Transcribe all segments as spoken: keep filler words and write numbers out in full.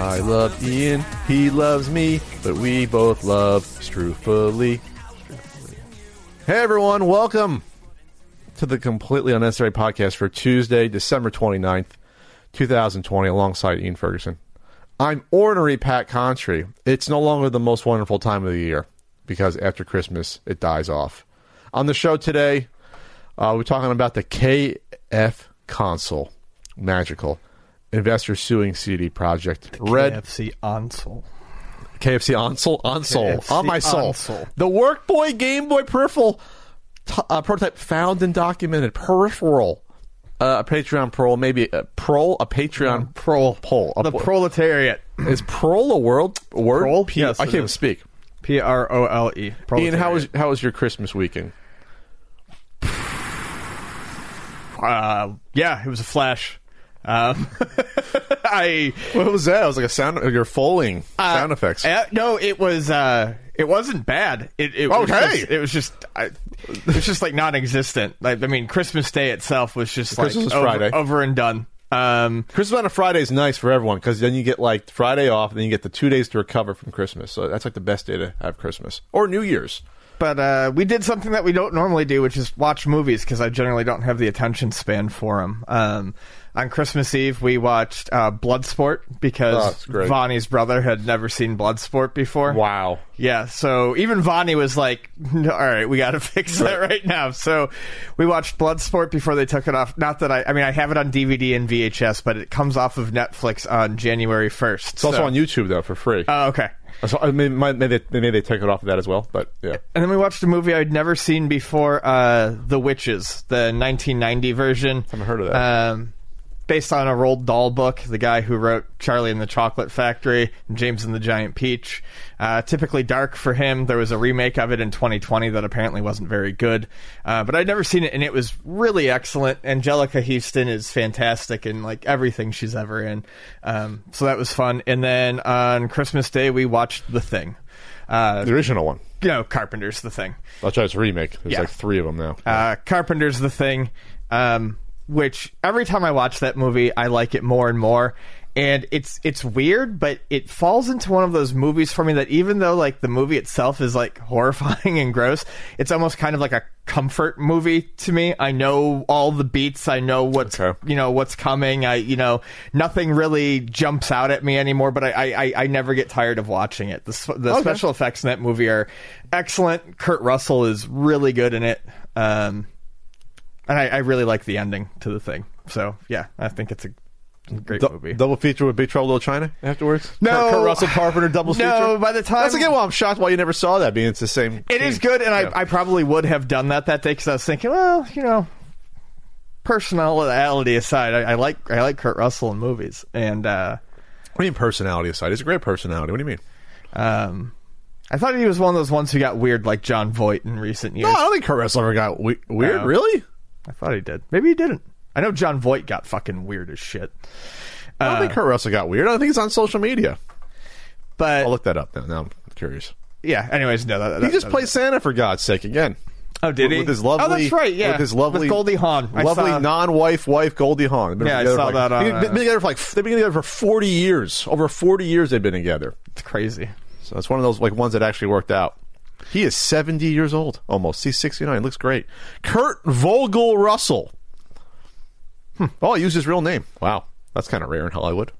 I love Ian, he loves me, but we both love Strufoli. Hey everyone, welcome to the Completely Unnecessary Podcast for Tuesday, December twenty-ninth, twenty twenty, alongside Ian Ferguson. I'm ornery Pat Contry. It's no longer the most wonderful time of the year, because after Christmas, it dies off. On the show today, uh, we're talking about the K F console. Magical. Investor suing C D Projekt Red. K F C Onsole. K F C Onsole? Onsole. K F C on my soul. Onsole. The Workboy Game Boy peripheral t- uh, prototype found and documented. Peripheral. Uh, a Patreon prol. Maybe a prol. A Patreon um, prol. Poll. The po- proletariat. Is prol a world word? Prol? P- yes, I can't even speak. P R O L E. Ian, how was, how was your Christmas weekend? Uh, yeah, it was a flash. Um, I what was that? It was like a sound. You're foaling uh, sound effects. Uh, no, it was. Uh, it wasn't bad. It, it okay. Was just, it was just. I, it was just like non-existent. Like I mean, Christmas Day itself was just Christmas like was over, Friday. over and done. Um, Christmas on a Friday is nice for everyone because then you get like Friday off, and then you get the two days to recover from Christmas. So that's like the best day to have Christmas or New Year's. But uh, we did something that we don't normally do, which is watch movies, because I generally don't have the attention span for them. Um, on Christmas Eve, we watched uh, Bloodsport, because oh, Vonnie's brother had never seen Bloodsport before. Wow. Yeah, so even Vonnie was like, no, all right, we got to fix that right now. So we watched Bloodsport before they took it off. Not that I... I mean, I have it on D V D and V H S, but it comes off of Netflix on January first. It's so. Also on YouTube, though, for free. Oh, uh, okay. So, I mean, maybe, maybe they took it off of that as well, but yeah. And then we watched a movie I'd never seen before, uh, The Witches, the nineteen ninety version. I haven't heard of that. Um, based on a Roald Dahl book, the guy who wrote Charlie and the Chocolate Factory and James and the Giant Peach. Uh, typically dark for him. There was a remake of it in twenty twenty that apparently wasn't very good, uh, but I'd never seen it, and it was really excellent. Angelica Houston is fantastic in like everything she's ever in. Um, so that was fun. And then on Christmas Day, we watched The Thing. Uh, the original one. You know, Carpenter's The Thing. I'll try its remake. There's yeah. like three of them now. Uh, Carpenter's The Thing, um, which every time I watch that movie, I like it more and more. And it's it's weird, but it falls into one of those movies for me that even though like the movie itself is like horrifying and gross, it's almost kind of like a comfort movie to me. I know all the beats. I know what's okay. you know what's coming. I you know nothing really jumps out at me anymore. But I I, I never get tired of watching it. The, the okay. special effects in that movie are excellent. Kurt Russell is really good in it, um, and I, I really like the ending to The Thing. So yeah, I think it's a great du- movie. Double feature with Big Trouble Little China afterwards? No. Kurt Russell Carpenter double feature? No, by the time... That's again why I'm shocked why you never saw that, being it's the same... It thing. Is good, and yeah. I, I probably would have done that that day because I was thinking, well, you know, personality aside, I, I like I like Kurt Russell in movies, and... Uh, what do you mean personality aside? He's a great personality. What do you mean? Um... I thought he was one of those ones who got weird like John Voight in recent years. No, I don't think Kurt Russell ever got we- weird, no. Really? I thought he did. Maybe he didn't. I know John Voight got fucking weird as shit. Uh, I don't think Kurt Russell got weird. I don't think it's on social media. But I'll look that up now. Now I'm curious. Yeah. Anyways, no. That, that, he just that, played that. Santa for God's sake again. Oh, did with, he? With his lovely. Oh, that's right. Yeah. With his lovely with Goldie Hawn. Lovely saw... non-wife wife Goldie Hawn. Yeah, I saw like, that. On, they've been together for like they've been together for forty years. Over forty years they've been together. It's crazy. So it's one of those like ones that actually worked out. He is seventy years old almost. He's sixty-nine. Looks great. Kurt Vogel Russell. Hmm. Oh, I used his real name. Wow. That's kind of rare in Hollywood.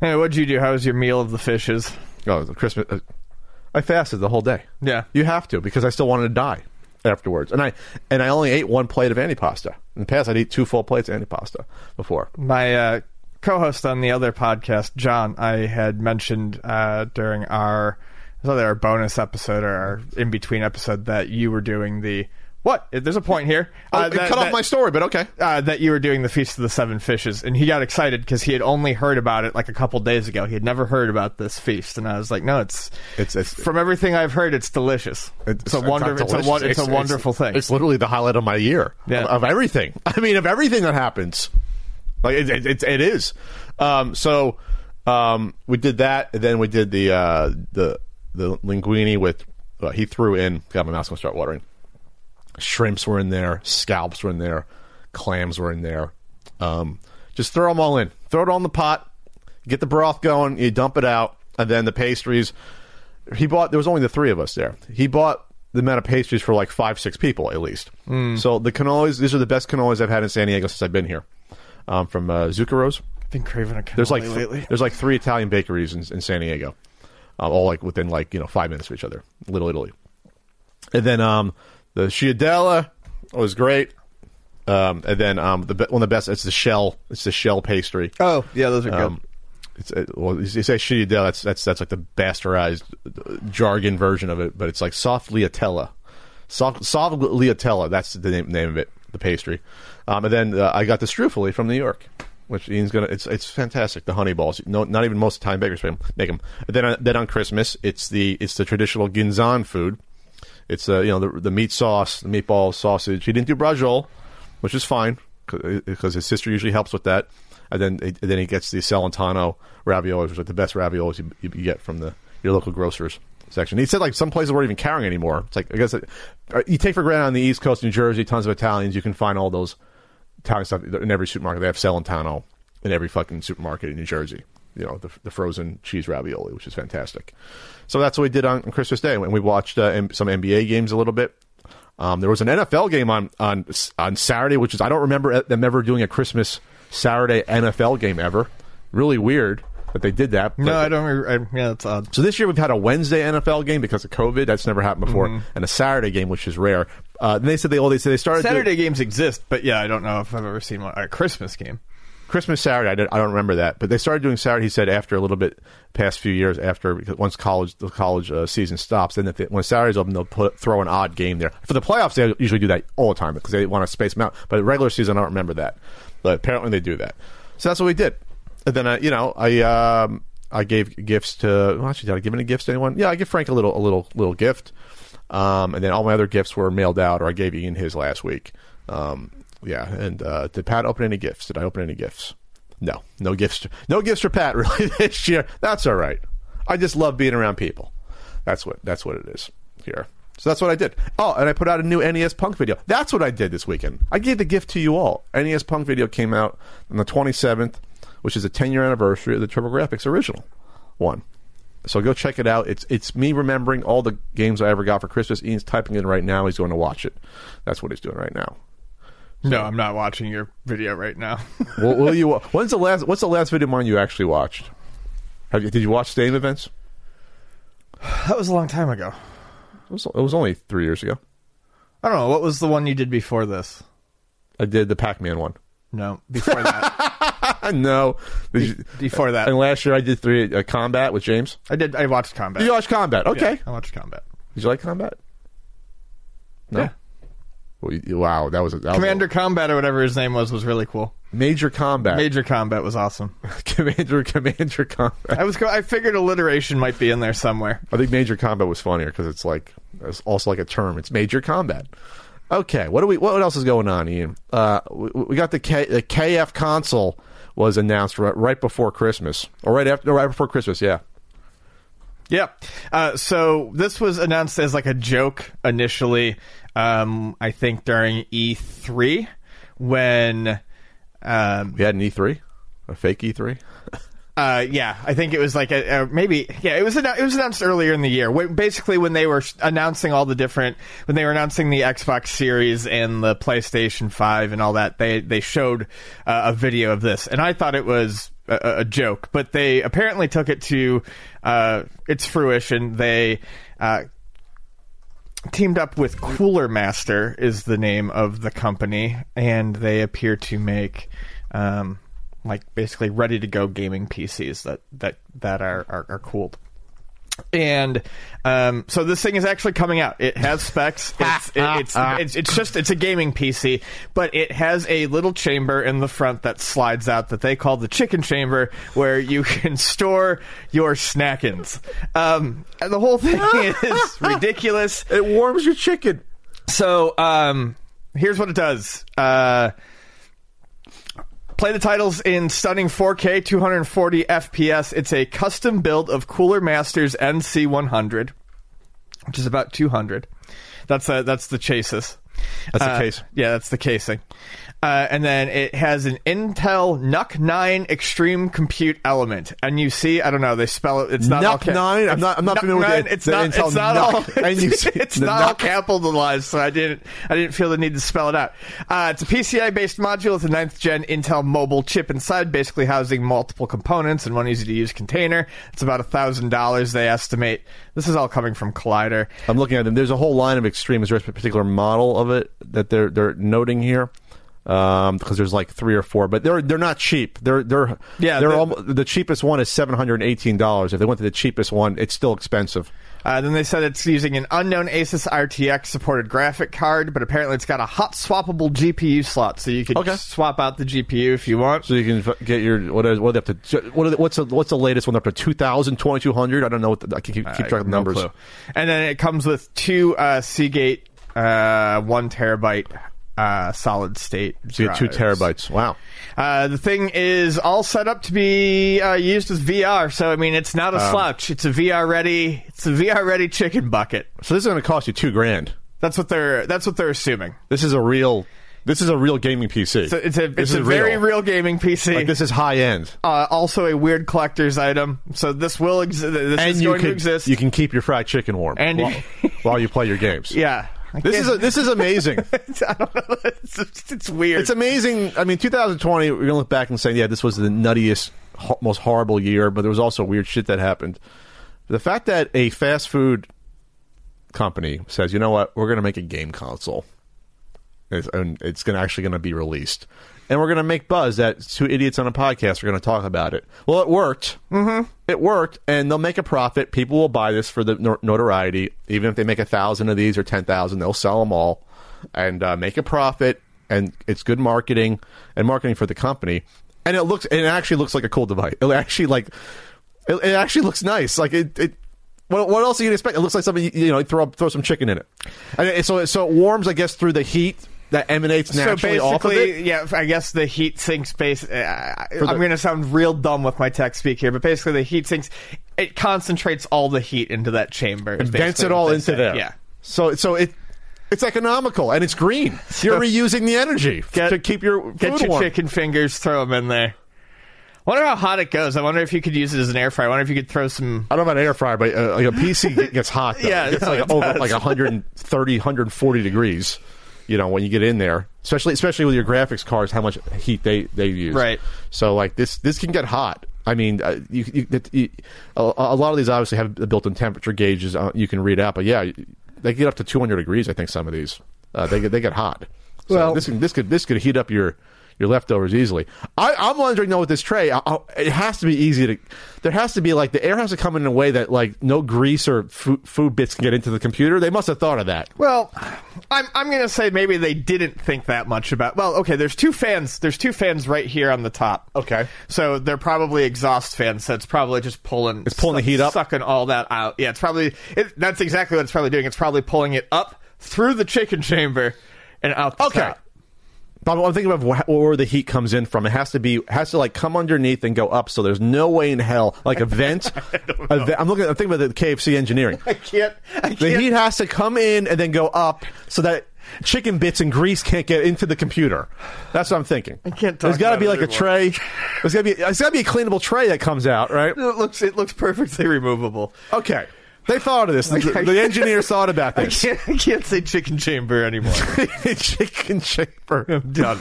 Hey, what'd you do? How was your meal of the fishes? Oh, the Christmas... Uh, I fasted the whole day. Yeah. You have to, because I still wanted to die afterwards. And I and I only ate one plate of antipasta. In the past, I'd eat two full plates of antipasta before. My uh, co-host on the other podcast, John, I had mentioned uh, during our... It was either our bonus episode or our in-between episode that you were doing the... What? There's a point here. Uh, oh, that, it cut off that, my story, but okay. Uh, that you were doing the Feast of the Seven Fishes, and he got excited because he had only heard about it like a couple days ago. He had never heard about this feast, and I was like, no, it's... It's, it's from everything I've heard, it's delicious. It's, it's, a, wonder, it's, delicious. A, it's, it's a wonderful it's, thing. It's literally the highlight of my year. Yeah. Of, of everything. I mean, of everything that happens. Like, it, it, it, it is. Um, so, um, we did that, and then we did the, uh, the, the linguine with... Uh, he threw in... God, my mouth's going to start watering. Shrimps were in there, scallops were in there, clams were in there. Um, just throw them all in. Throw it all in the pot, get the broth going, you dump it out, and then the pastries. He bought, there was only the three of us there. He bought the amount of pastries for like five, six people at least. Mm. So the cannolis, these are the best cannolis I've had in San Diego since I've been here. Um, from uh, Zucchero's. I've been craving a cannoli there's like th- lately. There's like three Italian bakeries in, in San Diego. Um, all like within like, you know, five minutes of each other. Little Italy. And then, um... the Sciadella was great, um, and then um, the one of the best. It's the shell. It's the shell pastry. Oh yeah, those are um, good. It's it, well, you say Sciadella. That's that's that's like the bastardized jargon version of it, but it's like soft liatella, soft soft liatella. That's the name, name of it. The pastry, um, and then uh, I got the Strufoli from New York, which Ian's gonna. It's it's fantastic. The honey balls. No, not even most of the time bakers make them. And then uh, then on Christmas, it's the it's the traditional Ginzan food. It's uh, you know the the meat sauce, the meatball sausage. He didn't do brajol, which is fine because his sister usually helps with that. And then and then he gets the Celentano raviolis, which are like the best raviolis you, you get from the your local grocer's section. He said like some places weren't even carrying anymore. It's like I guess it, you take for granted on the East Coast, New Jersey, tons of Italians. You can find all those Italian stuff in every supermarket. They have Celentano in every fucking supermarket in New Jersey. You know the, the frozen cheese ravioli, which is fantastic. So that's what we did on, on Christmas Day, when we watched uh, M- some N B A games a little bit. Um, there was an N F L game on, on on Saturday, which is I don't remember them ever doing a Christmas Saturday N F L game ever. Really weird that they did that. No, I don't. I, yeah, that's odd. So this year we've had a Wednesday N F L game because of COVID. That's never happened before, mm-hmm. and a Saturday game, which is rare. Uh, they said they all they said they started Saturday doing, games exist, but yeah, I don't know if I've ever seen one, a Christmas game. Christmas Saturday, I, did, I don't remember that, but they started doing Saturday. He said after a little bit, past few years after, because once college the college uh, season stops, then if they, when Saturday's open, they'll put, throw an odd game there for the playoffs. They usually do that all the time because they want to space them out. But the regular season, I don't remember that, but apparently they do that. So that's what we did. And then I, you know, I um, I gave gifts to. Well, actually, did I give any gifts to anyone? Yeah, I gave Frank a little a little little gift, um, and then all my other gifts were mailed out, or I gave Ian his last week. Um, Yeah, and uh, did Pat open any gifts? Did I open any gifts? No, no gifts. No gifts for Pat really this year. That's all right. I just love being around people. That's what that's what it is here. So that's what I did. Oh, and I put out a new N E S Punk video. That's what I did this weekend. I gave the gift to you all. N E S Punk video came out on the twenty-seventh, which is a ten-year anniversary of the TurboGrafx original one. So go check it out. It's it's me remembering all the games I ever got for Christmas. Ian's typing in right now. He's going to watch it. That's what he's doing right now. So. No, I'm not watching your video right now. Well, will you? When's the last? What's the last video mine you actually watched? Have you? Did you watch Stadium Events? That was a long time ago. It was, it was only three years ago. I don't know. What was the one you did before this? I did the Pac-Man one. No, before that. no, Be- before that. And last year I did three uh, Combat with James. I did. I watched Combat. You watched Combat? Okay, yeah, I watched Combat. Did you like Combat? No. Yeah. Wow, that was, a, that Commander was a, Combat or whatever his name was was really cool. Major Combat. Major Combat was awesome. Commander Commander Combat. I was I figured alliteration might be in there somewhere. I think Major Combat was funnier because it's like it's also like a term. It's Major Combat. Okay, what do we? What else is going on, Ian? Uh, we, we got the K, the K F console was announced right, right before Christmas or right after or right before Christmas. Yeah. Yeah. Uh, so this was announced as like a joke initially, um, I think during E three when... Um, we had an E three? A fake E three? uh, yeah. I think it was like a, a maybe... Yeah, it was, an, it was announced earlier in the year. When, basically when they were announcing all the different... When they were announcing the Xbox Series and the PlayStation five and all that, they, they showed uh, a video of this. And I thought it was... a joke, but they apparently took it to uh, its fruition. They uh, teamed up with Cooler Master is the name of the company, and they appear to make um, like basically ready to go gaming P Cs that that that are are, are cooled. And um, so this thing is actually coming out. It has specs. It's, it, it's, it's, it's just it's a gaming P C, but it has a little chamber in the front that slides out that they call the chicken chamber, where you can store your snackins. Um, and the whole thing is ridiculous. It warms your chicken. So um, here's what it does. Uh, Play the titles in stunning four K, two hundred forty F P S. It's a custom build of Cooler Masters N C one hundred, which is about two hundred. That's a, that's the chassis. That's uh, the case. Yeah, that's the casing. Uh, and then it has an Intel N U C nine Extreme Compute Element. And you see, I don't know, they spell it. It's not N U C all cap- nine. I'm not. I'm not familiar with it. It's not. It's not all. It's not all capitalized, so I didn't. I didn't feel the need to spell it out. Uh, it's a P C I-based module. It's a ninth gen Intel mobile chip inside, basically housing multiple components in one easy-to-use container. It's about a thousand dollars, they estimate. This is all coming from Collider. I'm looking at them. There's a whole line of Extreme. Is there a particular model of it that they're they're noting here? Um, because there's like three or four, but they're they're not cheap. They're they're yeah. They're, they're almo- the cheapest one is seven hundred and eighteen dollars. If they went to the cheapest one, it's still expensive. Uh, then they said it's using an unknown Asus R T X supported graphic card, but apparently it's got a hot swappable G P U slot, so you can okay. swap out the G P U if you want. So you can get your what is what are they up to? What are they, what's the, what's the latest one up to? two thousand, twenty-two hundred? I don't know. What the, I can keep, keep track of the numbers. No clue. And then it comes with two uh, Seagate uh, one terabyte. Uh, solid state drives. Yeah, two terabytes. Wow. Uh, the thing is all set up to be uh, used with V R, so I mean it's not a um, slouch. It's a V R ready. It's a V R ready chicken bucket. So this is going to cost you two grand. That's what they're. That's what they're assuming. This is a real. This is a real gaming P C. It's a, it's a, it's a very real. real gaming P C. Like, this is high end. Uh, also a weird collector's item. So this will exi- This and is going can, to exist. You can keep your fried chicken warm and while, while you play your games. Yeah. I this can't. is a, this is amazing. I don't know. It's, it's weird. It's amazing. I mean, twenty twenty, we're going to look back and say, yeah, this was the nuttiest, ho- most horrible year, but there was also weird shit that happened. The fact that a fast food company says, you know what, we're going to make a game console, it's, and it's gonna, actually going to be released, and we're going to make buzz that two idiots on a podcast are going to talk about it. Well, it worked. Mm-hmm. It worked, and they'll make a profit. People will buy this for the notoriety. Even if they make a thousand of these or ten thousand, they'll sell them all and uh, make a profit. And it's good marketing and marketing for the company. And it looks, and it actually looks like a cool device. It actually like, it, it actually looks nice. Like it. it What, what else are you gonna expect? It looks like something, you know, throw throw some chicken in it, and so so it warms, I guess, through the heat that emanates naturally so off of it. Yeah, I guess the heat sinks. Base. Uh, the, I'm gonna sound real dumb with my tech speak here, but basically the heat sinks. It concentrates all the heat into that chamber, and vents it all into say. there. Yeah. So so it it's economical and it's green. So you're reusing the energy get, to keep your food get your warm. Chicken fingers. Throw them in there. I wonder how hot it goes. I wonder if you could use it as an air fryer. I wonder if you could throw some... I don't know about an air fryer, but uh, like a P C gets hot, though. Yeah, it gets no, like, it over, like one thirty, one forty degrees, you know, when you get in there. Especially especially with your graphics cards, how much heat they, they use. Right. So, like, this this can get hot. I mean, uh, you, you, you, a, a lot of these obviously have built-in temperature gauges uh, you can read out. But, yeah, they get up to two hundred degrees, I think, some of these. Uh, they, they get hot. So well, this, this, could, this could heat up your... your leftovers easily. I, I'm wondering, though, with this tray, I, I, it has to be easy to... There has to be, like, the air has to come in a way that, like, no grease or fu- food bits can get into the computer. They must have thought of that. Well, I'm I'm going to say maybe they didn't think that much about... Well, okay, there's two fans. There's two fans right here on the top. Okay. So they're probably exhaust fans, so it's probably just pulling... It's pulling su- the heat up? Sucking all that out. Yeah, it's probably... It, that's exactly what it's probably doing. It's probably pulling it up through the chicken chamber and out the okay. top. I'm thinking of where the heat comes in from. It has to be has to like come underneath and go up. So there's no way in hell like a vent. a vent I'm looking. I'm thinking about the K F C engineering. I can't, I can't. The heat has to come in and then go up so that chicken bits and grease can't get into the computer. That's what I'm thinking. I can't. Talk there's got to be like a tray. There's got to be. There's got to be a cleanable tray that comes out, right? It looks. It looks perfectly removable. Okay. They thought of this. The, the engineers thought about this. I can't, I can't say chicken chamber anymore. Chicken chamber. I'm done.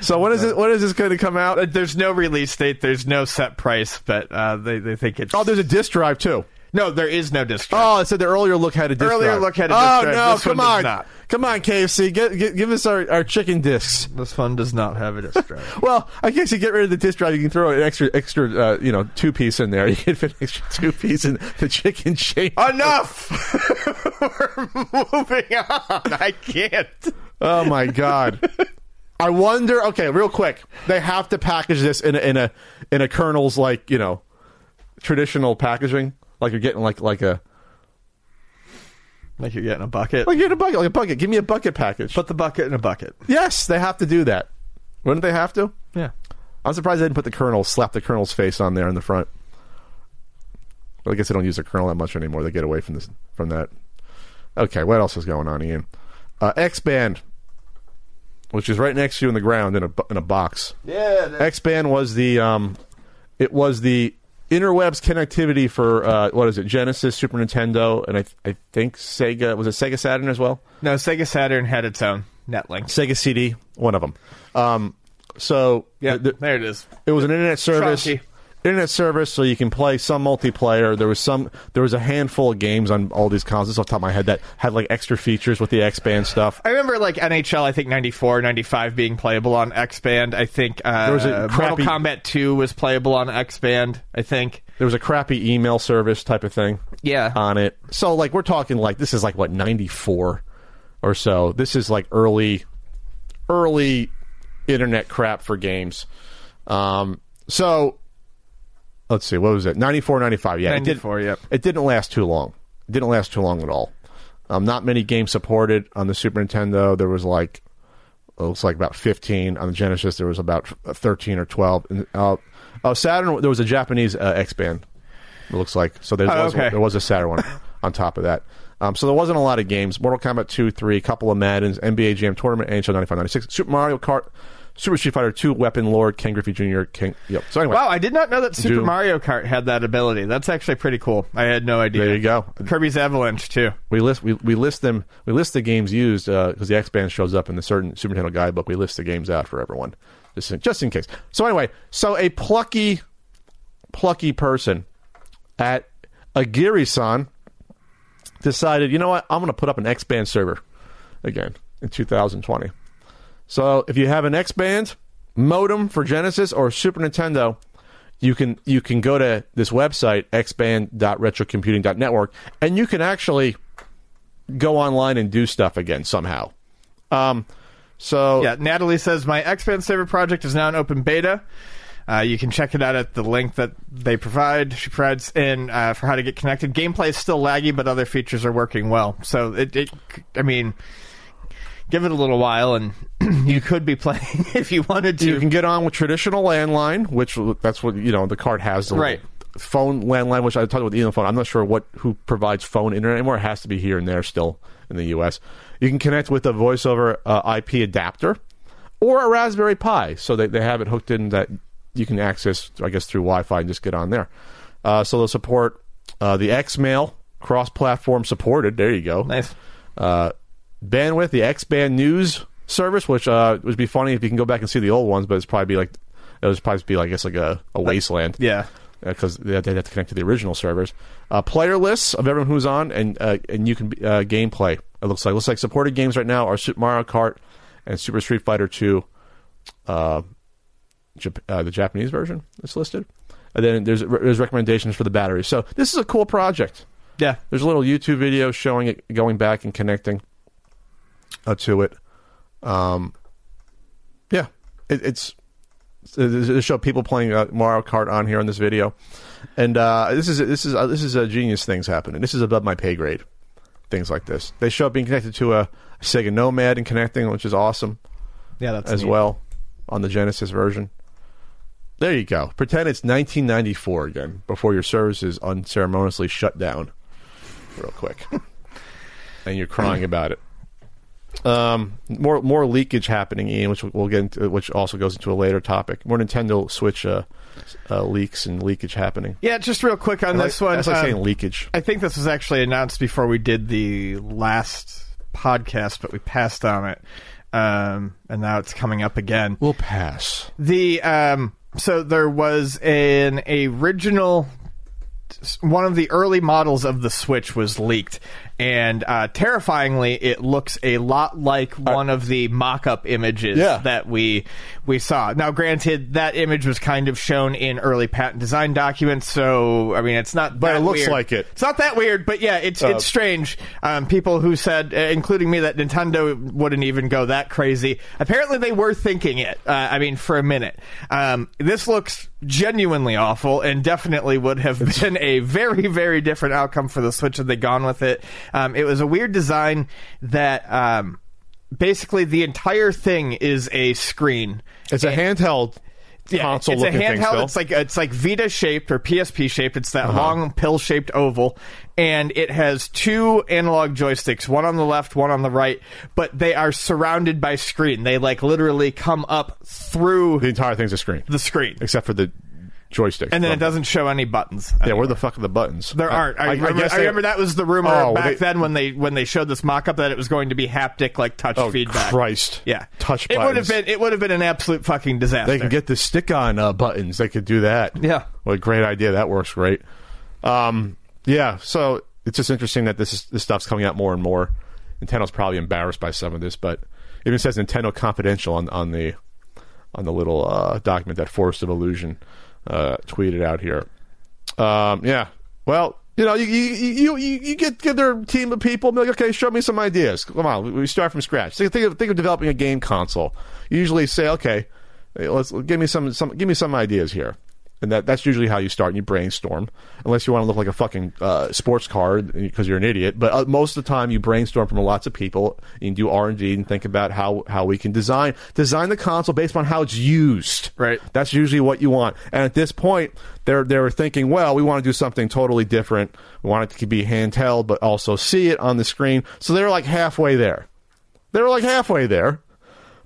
So I'm when done. is it? When is this going to come out? There's no release date. There's no set price, but uh, they they think it's. Oh, there's a disk drive too. No, there is no district. Oh, I said the earlier look had a district. Earlier look had a district. Oh, no, this come on. Not. Come on, K F C. Get, get, give us our, our chicken discs. This one does not have a disk drive. Well, I guess you get rid of the disk drive. You can throw an extra, extra uh, you know, two-piece in there. You can fit an extra two-piece in the chicken shape. Enough! We're moving on. I can't. Oh, my God. I wonder... Okay, real quick. They have to package this in a, in a, in a Colonel's, like, you know, traditional packaging. Like you're getting like like a like you're getting a bucket. Like you're getting a bucket, like a bucket. Give me a bucket package. Put the bucket in a bucket. Yes, they have to do that. Wouldn't they have to? Yeah. I'm surprised they didn't put the Colonel, slap the Colonel's face on there in the front. Well, I guess they don't use the Colonel that much anymore. They get away from this from that. Okay, what else is going on, Ian? Uh, X-Band, which is right next to you in the ground in a in a box. Yeah. That- X-Band was the um, it was the. Interwebs connectivity for, uh, what is it, Genesis, Super Nintendo, and I th- I think Sega... Was it Sega Saturn as well? No, Sega Saturn had its own Netlink. Sega C D, one of them. Um, so... Yeah, th- there it is. It was an internet service. Trunky. Internet service, so you can play some multiplayer. There was some... There was a handful of games on all these consoles off the top of my head that had, like, extra features with the X-Band stuff. I remember, like, N H L, I think, ninety-four, ninety-five being playable on X-Band. I think uh, there was a crappy... Mortal Kombat two was playable on X-Band, I think. There was a crappy email service type of thing. Yeah. On it. So, like, we're talking, like, this is, like, what, ninety-four or so. This is, like, early... Early internet crap for games. Um, so... Let's see, what was it? ninety-four, ninety-five Yeah, ninety-four It, did, yep. It didn't last too long. It didn't last too long at all. Um, not many games supported on the Super Nintendo. There was like, it looks like about fifteen on the Genesis. There was about thirteen or twelve And, uh, oh, Saturn. There was a Japanese uh, X-Band. It looks like so. There oh, was okay. there was a Saturn one on top of that. Um, so there wasn't a lot of games. Mortal Kombat two, three a couple of Maddens, N B A Jam Tournament, N H L ninety-five, ninety-six Super Mario Kart. Super Street Fighter two, Weapon Lord, Ken Griffey Junior, King. Yep. So anyway, wow, I did not know that Super Doom. Mario Kart had that ability. That's actually pretty cool. I had no idea. There you go. Kirby's Avalanche too. We list we, we list them. We list the games used because uh, the X-Band shows up in the certain Super Nintendo guidebook. We list the games out for everyone, just in, just in case. So anyway, so a plucky, plucky person at Agiri-san decided, you know what, I'm going to put up an X-Band server again in two thousand twenty So if you have an X-Band modem for Genesis or Super Nintendo, you can you can go to this website, x band dot retro computing dot network and you can actually go online and do stuff again somehow. Um, so yeah, Natalie says, my X-Band server project is now in open beta. Uh, you can check it out at the link that they provide. She provides in uh, for how to get connected. Gameplay is still laggy, but other features are working well. So, it, it I mean... Give it a little while, and you could be playing if you wanted to. You can get on with traditional landline, which that's what, you know, the card has. The right. Phone landline, which I talked about the phone. I'm not sure what who provides phone internet anymore. It has to be here and there still in the U S. You can connect with a voice over uh, I P adapter or a Raspberry Pi. So they, they have it hooked in that you can access, I guess, through Wi-Fi and just get on there. Uh, so they'll support uh, the X-Mail, cross-platform supported. There you go. Nice. Uh Bandwidth, the X-Band news service, which uh, would be funny if you can go back and see the old ones, but it's probably be like it would probably be, I guess, like a, a wasteland. Yeah, because uh, they'd have to connect to the original servers. Uh, player lists of everyone who's on, and uh, and you can uh, gameplay. It looks like looks like supported games right now are Super Mario Kart and Super Street Fighter two, uh, Jap- uh, the Japanese version is listed, and then there's there's recommendations for the batteries. So this is a cool project. Yeah, there's a little YouTube video showing it going back and connecting. Uh, to it, um, yeah, it, it's they show people playing uh, Mario Kart on here in this video, and uh, this is this is uh, this is a uh, genius things happening. This is above my pay grade. Things like this, they show up being connected to a Sega Nomad and connecting, which is awesome. Yeah, that's as neat. Well on the Genesis version. There you go. Pretend it's nineteen ninety-four again before your service is unceremoniously shut down, real quick, and you're crying about it. Um, more more leakage happening, Ian, which we'll get into, which also goes into a later topic. More Nintendo Switch uh, uh, leaks and leakage happening. Yeah, just real quick on like, this one. That's like um, saying leakage. I think this was actually announced before we did the last podcast, but we passed on it, um, and now it's coming up again. We'll pass the um. So there was an original one of the early models of the Switch was leaked, and uh, terrifyingly, it looks a lot like one of the mock-up images yeah. that we we saw. Now, granted, that image was kind of shown in early patent design documents, so, I mean, it's not but that But it looks weird. like it. It's not that weird, but yeah, it's, uh, it's strange. Um, people who said, uh, including me, that Nintendo wouldn't even go that crazy, apparently they were thinking it, uh, I mean, for a minute. Um, this looks genuinely awful, and definitely would have been a very, very different outcome for the Switch had they gone with it. Um, it was a weird design that um, basically the entire thing is a screen. It's and, a handheld yeah, console. It's a handheld. Thing, it's like it's like Vita shaped or P S P shaped. It's that uh-huh. long pill shaped oval, and it has two analog joysticks, one on the left, one on the right. But they are surrounded by screen. They like literally come up through the entire thing's a screen. The screen, except for the. Joystick, and then it doesn't show any buttons. Anywhere. Yeah, where the fuck are the buttons? There I, aren't. I, I, remember, I, guess I remember they, that was the rumor oh, back they, then when they when they showed this mock-up that it was going to be haptic, like touch oh, feedback. Christ, yeah, touch. It buttons. would have been it would have been an absolute fucking disaster. They can get the stick-on uh, buttons. They could do that. Yeah, what a great idea. That works great. Um, yeah, so it's just interesting that this is, this stuff's coming out more and more. Nintendo's probably embarrassed by some of this, but it even says Nintendo Confidential on on the on the little uh, document that Forest of Illusion. Uh, tweeted out here. Um, yeah. Well, you know, you you, you, you get, get their team of people and be like, okay, show me some ideas. Come on, we start from scratch. Think of think of developing a game console. You usually say, okay, let's give me some some give me some ideas here, and that that's usually how you start. And you brainstorm, unless you want to look like a fucking uh, sports card because you're an idiot. But uh, most of the time, you brainstorm from lots of people and do R and D and think about how, how we can design design the console based on how it's used. Right. That's usually what you want. And at this point, they're they're thinking, well, we want to do something totally different. We want it to be handheld, but also see it on the screen. So they're like halfway there. They're like halfway there.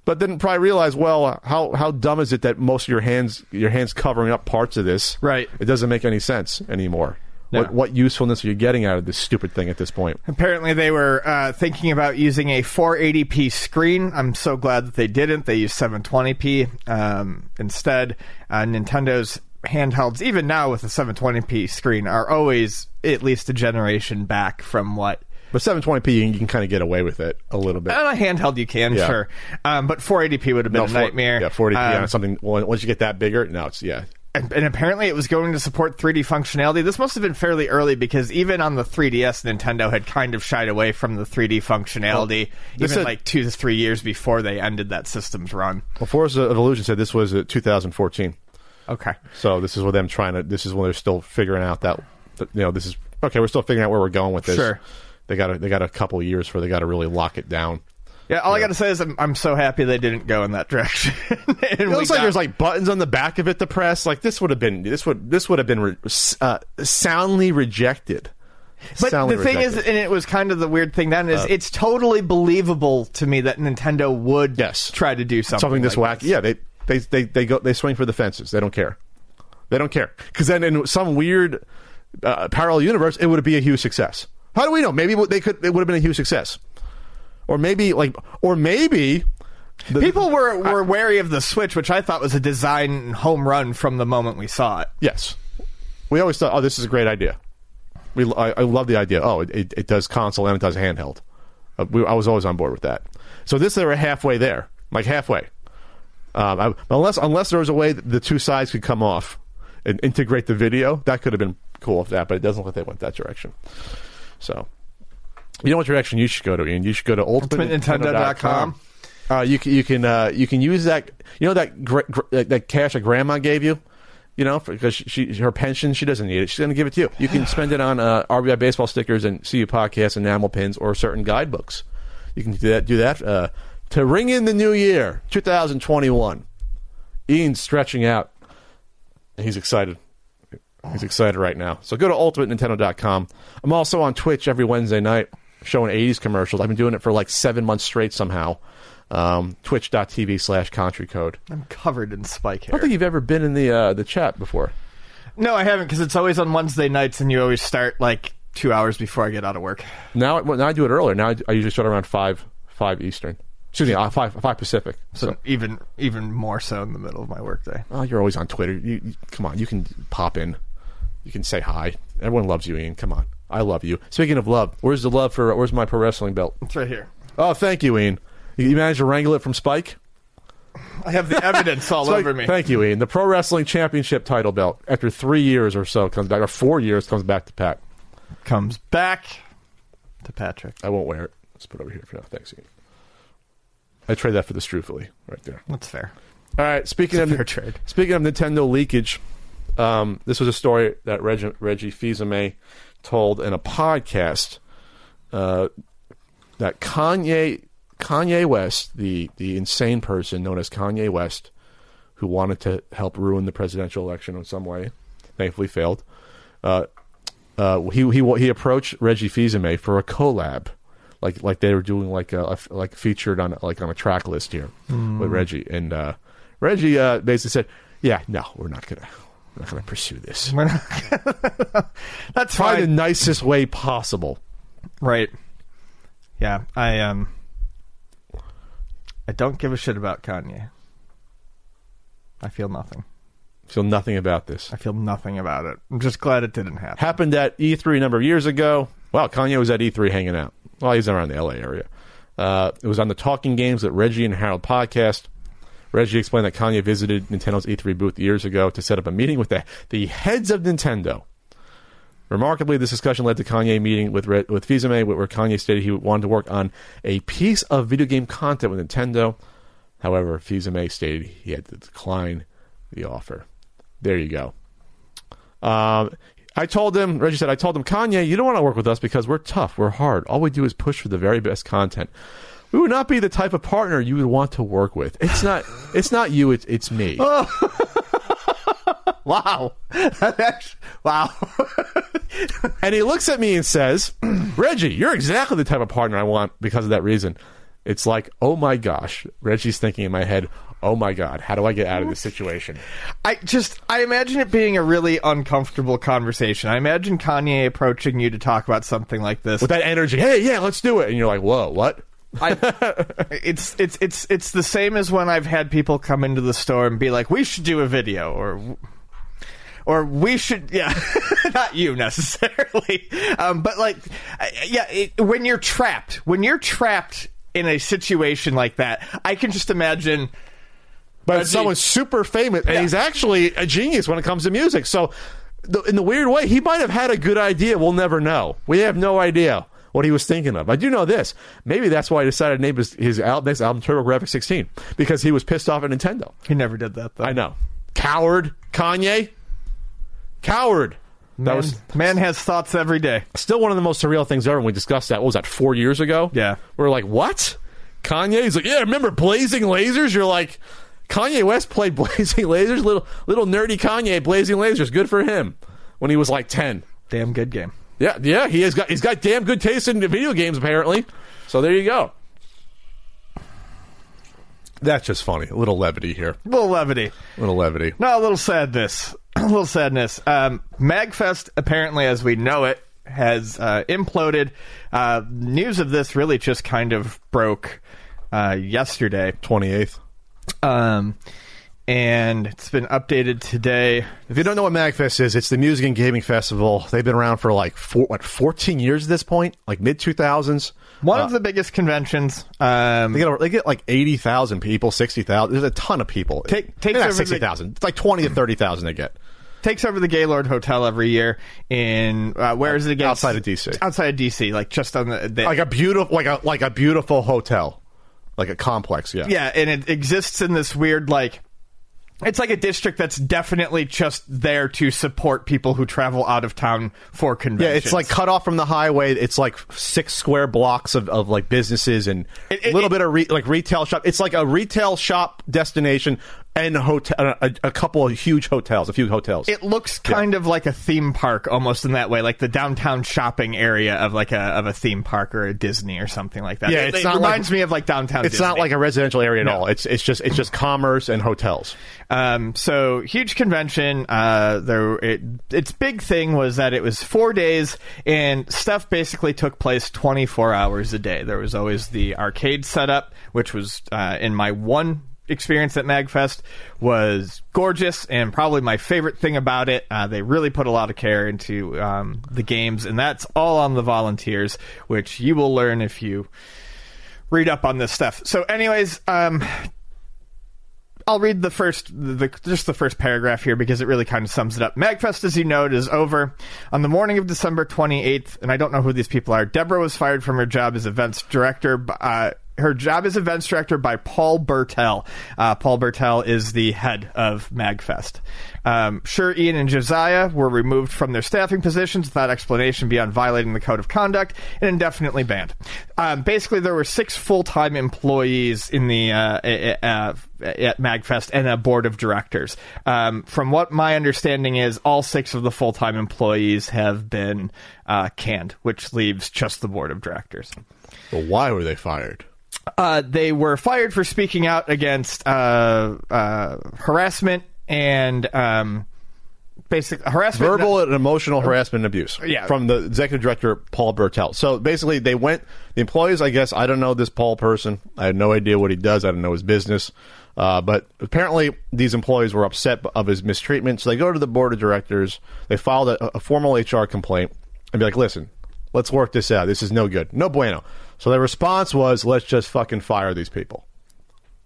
But then probably realize, well, how, how dumb is it that most of your hands your hands covering up parts of this? Right. It doesn't make any sense anymore. No. What, what usefulness are you getting out of this stupid thing at this point? Apparently they were uh, thinking about using a four eighty p screen. I'm so glad that they didn't. They used seven twenty p um, instead. Uh, Nintendo's handhelds, even now with a seven twenty p screen, are always at least a generation back from what... But seven twenty p, you can kind of get away with it a little bit. On a handheld, you can, yeah. sure. Um, but four eighty p would have been no, a nightmare. Yeah, four eighty p um, on something, once you get that bigger, no, it's, yeah. And, and apparently it was going to support three D functionality. This must have been fairly early, because even on the three D S, Nintendo had kind of shied away from the three D functionality, well, even said, like two to three years before they ended that system's run. Well, Forza of Illusion said this was two thousand fourteen. Okay. So this is what them trying to, this is when they're still figuring out that, you know, this is, okay, we're still figuring out where we're going with this. Sure. They got a, they got a couple years where they got to really lock it down. Yeah, all yeah. I got to say is I'm, I'm so happy they didn't go in that direction. It looks got... like there's like buttons on the back of it to press. Like this would have been this would this would have been re- uh, soundly rejected. But soundly the thing rejected. is, and it was kind of the weird thing then is uh, it's totally believable to me that Nintendo would yes. try to do something something this like wacky. This. Yeah, they they they they go they swing for the fences. They don't care. They don't care because then in some weird uh, parallel universe, it would be a huge success. How do we know? Maybe they could. It would have been a huge success, or maybe like, or maybe the, people were were I, wary of the Switch, which I thought was a design home run from the moment we saw it. Yes, we always thought, oh, this is a great idea. We, I, I love the idea. Oh, it, it, it does console and it does handheld. Uh, we, I was always on board with that. So this, they were halfway there, like halfway. Um, I, unless unless there was a way that the two sides could come off and integrate the video, that could have been cool if that. But it doesn't look like they went that direction. So, you know what direction you should go to, Ian? You should go to ultimate nintendo dot com. Uh, you can you can uh, you can use that. You know that gr- gr- that cash that Grandma gave you. You know, because she, her pension, she doesn't need it. She's going to give it to you. You can spend it on uh, R B I baseball stickers and C U podcasts, enamel pins, or certain guidebooks. You can do that. Do that uh, to ring in the new year, twenty twenty-one. Ian's stretching out. He's excited. He's excited right now. So go to ultimate nintendo dot com. I'm also on Twitch every Wednesday night showing eighties commercials. I've been doing it for like seven months straight somehow. Um, twitch dot t v slash country code. I'm covered in spike hair. I don't think you've ever been in the uh, the chat before. No, I haven't, because it's always on Wednesday nights and you always start like two hours before I get out of work. Now, well, now I do it earlier. Now I, I usually start around five, five Eastern. Excuse me, uh, five five Pacific. So, so even even more so in the middle of my workday. Oh, you're always on Twitter. You, you, come on, you can pop in. You can say hi. Everyone loves you, Ian. Come on. I love you. Speaking of love, where's the love for, where's my pro wrestling belt? It's right here. Oh, thank you, Ian. You managed to wrangle it from Spike? I have the evidence all Spike, over me. Thank you, Ian. The Pro Wrestling Championship title belt, after three years or so, comes back, or four years, comes back to Pat. Comes back to Patrick. I won't wear it. Let's put it over here for now. Thanks, Ian. I trade that for the Strufoli right there. That's fair. All right. Speaking of fair trade. Speaking of Nintendo leakage, um, this was a story that Reg, Reggie Fils-Aimé told in a podcast uh, that Kanye Kanye West, the the insane person known as Kanye West, who wanted to help ruin the presidential election in some way, thankfully failed. Uh, uh, he he he approached Reggie Fils-Aimé for a collab. Like like they were doing like a, a like featured on like on a track list here mm. with Reggie, and uh, Reggie uh, basically said, "Yeah, no, we're not gonna we're not gonna pursue this. We're not gonna... That's probably the nicest way possible, right? Yeah, I um, I don't give a shit about Kanye. I feel nothing. Feel nothing about this. I feel nothing about it. I'm just glad it didn't happen. Happened at E three a number of years ago. Wow, Kanye was at E three hanging out." Well, he's around the L A area. Uh, it was on the Talking Games that Reggie and Harold podcast. Reggie explained that Kanye visited Nintendo's E three booth years ago to set up a meeting with the, the heads of Nintendo. Remarkably, this discussion led to Kanye meeting with with Fils-Aimé, where Kanye stated he wanted to work on a piece of video game content with Nintendo. However, Fils-Aimé stated he had to decline the offer. There you go. Um... I told him, Reggie said, I told him, Kanye, you don't want to work with us because we're tough, we're hard. All we do is push for the very best content. We would not be the type of partner you would want to work with. It's not it's not you, it's, it's me. Oh. Wow. That actually, wow. And he looks at me and says, Reggie, you're exactly the type of partner I want because of that reason. It's like, oh my gosh. Reggie's thinking in my head, oh my God, how do I get out of this situation? I just, I imagine it being a really uncomfortable conversation. I imagine Kanye approaching you to talk about something like this. With that energy, hey, yeah, let's do it. And you're like, whoa, what? I, it's, it's, it's, it's the same as when I've had people come into the store and be like, we should do a video, or... Or we should, yeah, not you necessarily, um, but like, yeah, it, when you're trapped, when you're trapped in a situation like that, I can just imagine... But it's someone super famous, and yeah. He's actually a genius when it comes to music. So, th- in the weird way, he might have had a good idea. We'll never know. We have no idea what he was thinking of. I do know this. Maybe that's why he decided to name his, his al- next album TurboGrafx sixteen, because he was pissed off at Nintendo. He never did that, though. I know. Coward. Kanye. Coward. Man, that was, man has thoughts every day. Still one of the most surreal things ever when we discussed that. What was that, four years ago? Yeah. We were like, what? Kanye? He's like, yeah, remember Blazing Lasers? You're like... Kanye West played Blazing Lasers. Little little nerdy Kanye, Blazing Lasers. Good for him. When he was like ten, damn good game. Yeah, yeah. He has got he's got damn good taste in video games apparently. So there you go. That's just funny. A little levity here. A little levity. A little levity. No, a little sadness. A little sadness. Um, MAGFest apparently, as we know it, has uh, imploded. Uh, news of this really just kind of broke uh, yesterday, twenty-eighth. Um, and it's been updated today. If you don't know what MAGFest is, it's the Music and Gaming Festival. They've been around for like four, what fourteen years at this point, like mid two thousands. One uh, of the biggest conventions. Um, they get they get like eighty thousand people, sixty thousand. There's a ton of people. Take, takes over sixty thousand. It's like twenty to thirty thousand they get. Takes over the Gaylord Hotel every year in uh, where is it again? Outside of D C. Outside of D C, like just on the, the like a beautiful like a like a beautiful hotel. Like a complex, yeah. Yeah, and it exists in this weird, like... It's like a district that's definitely just there to support people who travel out of town for conventions. Yeah, it's like cut off from the highway. It's like six square blocks of, of like businesses and a little it, bit of re- like retail shop. It's like a retail shop destination and a hotel, a, a couple of huge hotels, a few hotels. It looks kind yeah. of like a theme park almost in that way, like the downtown shopping area of like a of a theme park or a Disney or something like that. Yeah, it, it's it not reminds like, me of like downtown. It's Disney. Not like a residential area at no. all. It's it's just it's just commerce and hotels. Um, so huge convention. Uh, there, it, its big thing was that it was four days, and stuff basically took place twenty-four hours a day. There was always the arcade setup, which was uh, in my one experience at MAGFest was gorgeous and probably my favorite thing about it. Uh, they really put a lot of care into um, the games, and that's all on the volunteers, which you will learn if you read up on this stuff. So anyways, um, I'll read the first, the, just the first paragraph here because it really kind of sums it up. MAGFest, as you know, is over. On the morning of December twenty-eighth, and I don't know who these people are, Deborah was fired from her job as events director. Uh, her job as events director by Paul Bertel. Uh, Paul Bertel is the head of MAGFest. Um, sure, Ian and Josiah were removed from their staffing positions without explanation beyond violating the code of conduct and indefinitely banned. Um, basically, there were six full-time employees in the uh, uh, at MAGFest and a board of directors. Um, from what my understanding is, all six of the full-time employees have been uh, canned, which leaves just the board of directors. Well, why were they fired? Uh, they were fired for speaking out against uh, uh, harassment and um, basic harassment. Verbal and emotional harassment and abuse yeah. from the executive director, Paul Bertel. So basically they went, the employees, I guess, I don't know this Paul person. I had no idea what he does. I don't know his business. Uh, but apparently these employees were upset of his mistreatment. So they go to the board of directors. They filed a, a formal H R complaint and be like, listen, let's work this out. This is no good. No bueno. So their response was, let's just fucking fire these people.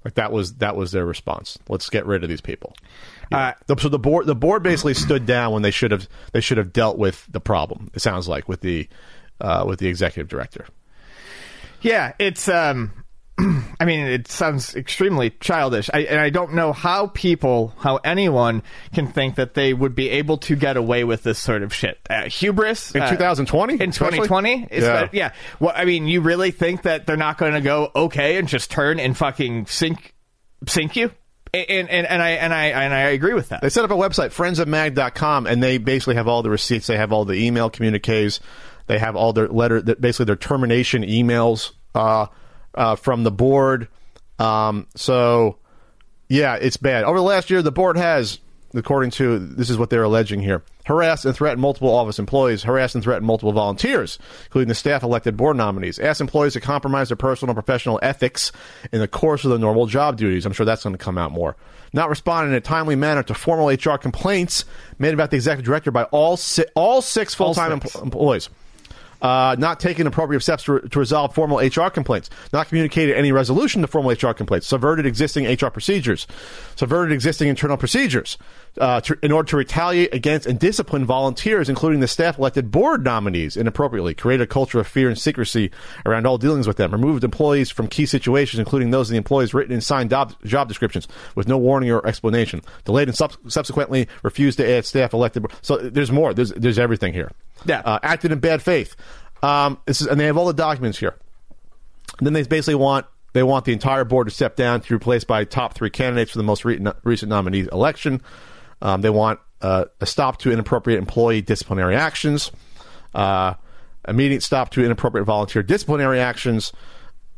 Like that was that was their response. Let's get rid of these people. Yeah. Uh, so the board the board basically stood down when they should have they should have dealt with the problem. It sounds like with the uh, with the executive director. Yeah, it's. Um, I mean, it sounds extremely childish, I, and I don't know how people, how anyone can think that they would be able to get away with this sort of shit. Uh, hubris in twenty twenty, uh, in twenty twenty, yeah. That, yeah. Well, I mean, you really think that they're not going to go okay and just turn and fucking sink, sink you? And, and and I and I and I agree with that. They set up a website, friends of mag dot com, and they basically have all the receipts. They have all the email communiques. They have all their letter, basically their termination emails. Uh, Uh, from the board. Um, so, yeah, it's bad. Over the last year, the board has, according to, this is what they're alleging here, harassed and threatened multiple office employees, harassed and threatened multiple volunteers, including the staff-elected board nominees, asked employees to compromise their personal and professional ethics in the course of their normal job duties. I'm sure that's going to come out more. Not responding in a timely manner to formal H R complaints made about the executive director by all, si- all six full-time all six. Em- employees. Uh, not taking appropriate steps to, re- to resolve formal H R complaints, not communicated any resolution to formal H R complaints, subverted existing H R procedures, subverted existing internal procedures uh, to, in order to retaliate against and discipline volunteers, including the staff-elected board nominees, inappropriately, created a culture of fear and secrecy around all dealings with them, removed employees from key situations, including those of the employees written in signed job, job descriptions with no warning or explanation, delayed and sub- subsequently refused to add staff-elected board. So there's more. There's, there's everything here. Yeah, uh, acted in bad faith. Um, this is, and they have all the documents here. And then they basically want they want the entire board to step down to be replaced by top three candidates for the most re- recent nominee election. Um, they want uh, a stop to inappropriate employee disciplinary actions, uh, immediate stop to inappropriate volunteer disciplinary actions,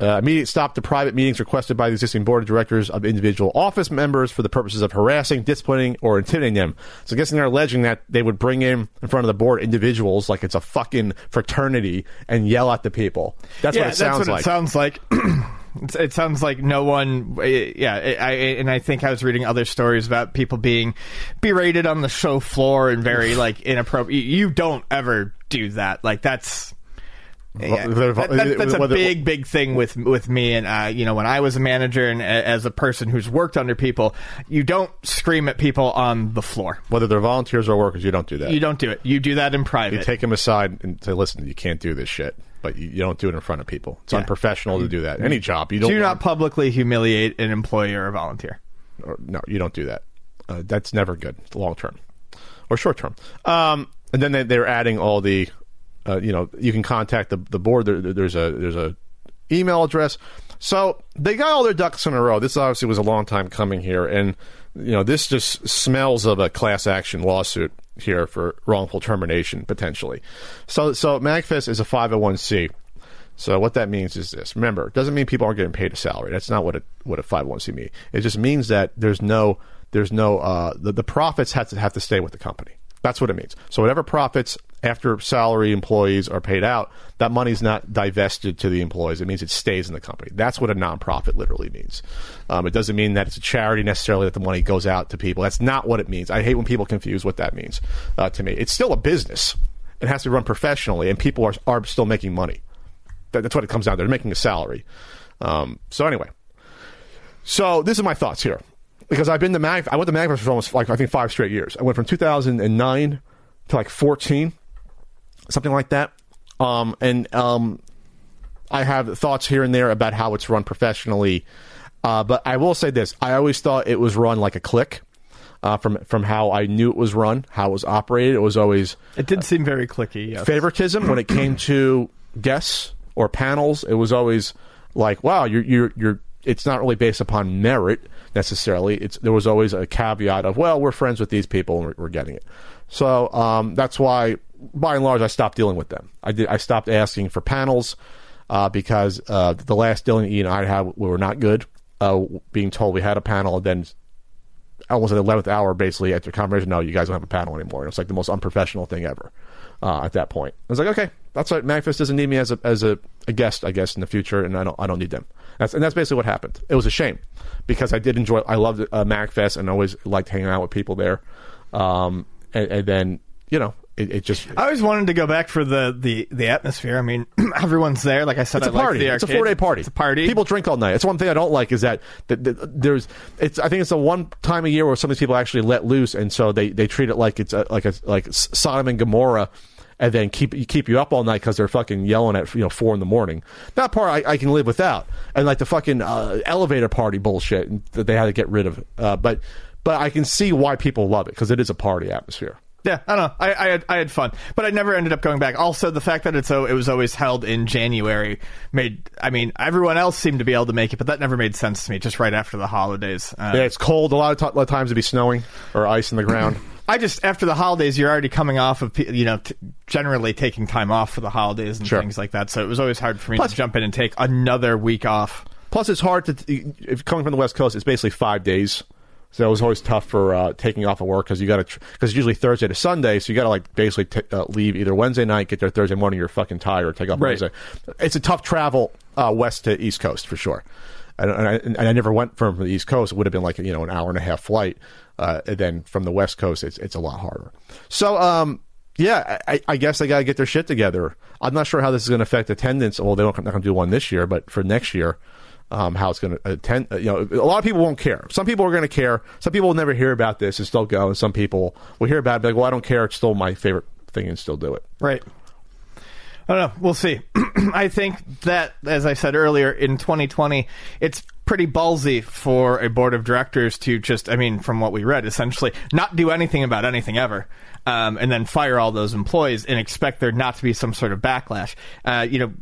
uh, immediate stop to private meetings requested by the existing board of directors of individual office members for the purposes of harassing, disciplining, or intimidating them. So I'm guessing they're alleging that they would bring in, in front of the board, individuals like it's a fucking fraternity and yell at the people. That's yeah, what it sounds like. That's what like. it sounds like. It sounds like no one, yeah, I, and I think I was reading other stories about people being berated on the show floor and very, like, inappropriate. You don't ever do that. Like, that's... Yeah. That, that, that's a big, big thing with with me. And, uh, you know, when I was a manager and as a person who's worked under people, you don't scream at people on the floor. Whether they're volunteers or workers, you don't do that. You don't do it. You do that in private. You take them aside and say, listen, you can't do this shit. But you, you don't do it in front of people. It's yeah. unprofessional to do that. Any job. You don't Do not want... publicly humiliate an employee or a volunteer. Or, no, you don't do that. Uh, that's never good. Long term. Or short term. Um, and then they, they're adding all the... Uh, you know, you can contact the the board. There, there's a there's a email address. So they got all their ducks in a row. This obviously was a long time coming here, and you know this just smells of a class action lawsuit here for wrongful termination potentially. So so MAGFest is a five oh one c. So what that means is this. Remember, it doesn't mean people aren't getting paid a salary. That's not what a what a five oh one c means. It just means that there's no there's no uh, the the profits have to have to stay with the company. That's what it means. So whatever profits after salary employees are paid out, that money's not divested to the employees. It means it stays in the company. That's what a nonprofit literally means. Um, it doesn't mean that it's a charity necessarily, that the money goes out to people. That's not what it means. I hate when people confuse what that means uh, to me. It's still a business. It has to run professionally, and people are, are still making money. That, that's what it comes down to. They're making a salary. Um, so anyway, so this is my thoughts here. Because I've been to Mag, I went to Magfest for almost like I think five straight years. I went from two thousand nine to like fourteen, something like that. Um, and um, I have thoughts here and there about how it's run professionally. Uh, but I will say this: I always thought it was run like a clique. Uh, from from how I knew it was run, how it was operated, it was always it did uh, seem very cliquey. Yes. Favoritism when it came to guests or panels. It was always like, wow, you're you're you're. It's not really based upon merit necessarily. It's there was always a caveat of, well, we're friends with these people and we're, we're getting it. So um, that's why, by and large, I stopped dealing with them. I did. I stopped asking for panels uh, because uh, the last dealing Ian and I had, we were not good. Uh, being told we had a panel, and then almost at the eleventh hour, basically at the conversation, no, you guys don't have a panel anymore. And it's like the most unprofessional thing ever. Uh, at that point, I was like, okay, that's right. Magfest doesn't need me as a as a, a guest, I guess, in the future, and I don't I don't need them. That's, and that's basically what happened. It was a shame because I did enjoy. I loved uh, Magfest and always liked hanging out with people there. Um, and, and then you know, it, it just. I always wanted to go back for the the, the atmosphere. I mean, everyone's there. Like I said, it's a I party. The it's a four day party. It's a party. People drink all night. It's one thing I don't like is that the, the, there's. It's I think it's the one time a year where some of these people actually let loose, and so they, they treat it like it's a, like a like Sodom and Gomorrah. And then keep you keep you up all night because they're fucking yelling at you know four in the morning. That part I, I can live without, and like the fucking uh, elevator party bullshit that they had to get rid of. Uh, but but I can see why people love it because it is a party atmosphere. Yeah, I don't know. I, I had I had fun, but I never ended up going back. Also, the fact that it's so it was always held in January made. I mean, everyone else seemed to be able to make it, but that never made sense to me. Just right after the holidays. Uh, yeah, it's cold. A lot of, t- a lot of times it'd be snowing or ice in the ground. I just, after the holidays, you're already coming off of, you know, t- generally taking time off for the holidays and sure. things like that. So it was always hard for me plus, to jump in and take another week off. Plus, it's hard to, if coming from the West Coast, it's basically five days. So it was always tough for uh, taking off of work because you got to, because it's usually Thursday to Sunday. So you got to like basically t- uh, leave either Wednesday night, get there Thursday morning, you're fucking tired, or take off right. Wednesday. It's a tough travel uh, west to East Coast for sure. And I, and I never went from the East Coast. It would have been like, you know, an hour and a half flight. Uh, and then from the West Coast, it's it's a lot harder. So, um, yeah, I, I guess they got to get their shit together. I'm not sure how this is going to affect attendance. Well, they're not going to do one this year, but for next year, um, how it's going to attend. You know, a lot of people won't care. Some people are going to care. Some people will never hear about this and still go. And some people will hear about it and be like, well, I don't care. It's still my favorite thing and still do it. Right. I don't know. We'll see. I think that, as I said earlier, in twenty twenty, it's pretty ballsy for a board of directors to just, I mean, from what we read, essentially not do anything about anything ever, um, and then fire all those employees and expect there not to be some sort of backlash. Uh, you know,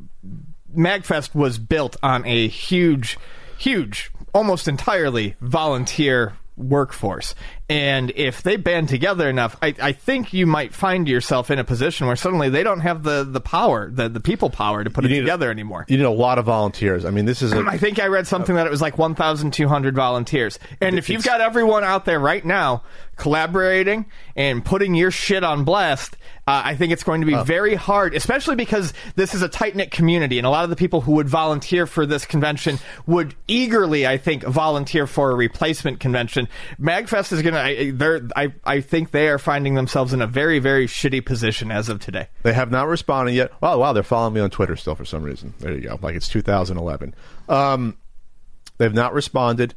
MagFest was built on a huge, huge, almost entirely volunteer workforce, and if they band together enough, I, I think you might find yourself in a position where suddenly they don't have the the power the, the people power to put you it together a, anymore. You need a lot of volunteers. I mean, this is a, I think I read something uh, that it was like twelve hundred volunteers, and if you've got everyone out there right now collaborating and putting your shit on blast, uh, I think it's going to be uh, very hard, especially because this is a tight-knit community, and a lot of the people who would volunteer for this convention would eagerly, I think, volunteer for a replacement convention. MagFest is going to... They're, I, I think they are finding themselves in a very, very shitty position as of today. They have not responded yet. Oh, wow, they're following me on Twitter still for some reason. There you go. Like, it's two thousand eleven. Um, they've not responded.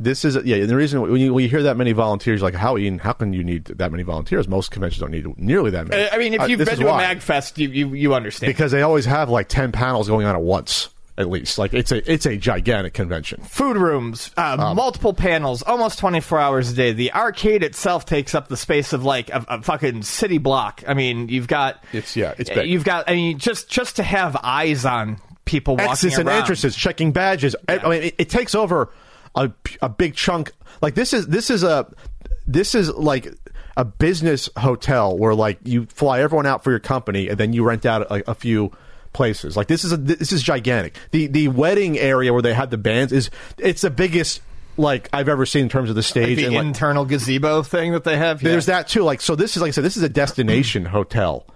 This is, yeah, the reason when you, when you hear that many volunteers, like, how Ian, how can you need that many volunteers? Most conventions don't need nearly that many. I mean, if you've uh, been to why. a MagFest, you, you, you understand. Because they always have, like, ten panels going on at once, at least. Like, it's a it's a gigantic convention. Food rooms, uh, um, multiple panels, almost twenty-four hours a day. The arcade itself takes up the space of, like, a, a fucking city block. I mean, you've got... It's, yeah, it's big. You've got, I mean, just, just to have eyes on people walking Exits around. Exits and entrances, checking badges. Yeah. I, I mean, it, it takes over... A, a big chunk like this is this is a this is like a business hotel where like you fly everyone out for your company and then you rent out a, a few places. Like this is a, this is gigantic. The the wedding area where they had the bands is it's the biggest like I've ever seen in terms of the stage, like the and, internal like, gazebo thing that they have. Yeah. There's that too. Like so, this is like I said, this is a destination hotel.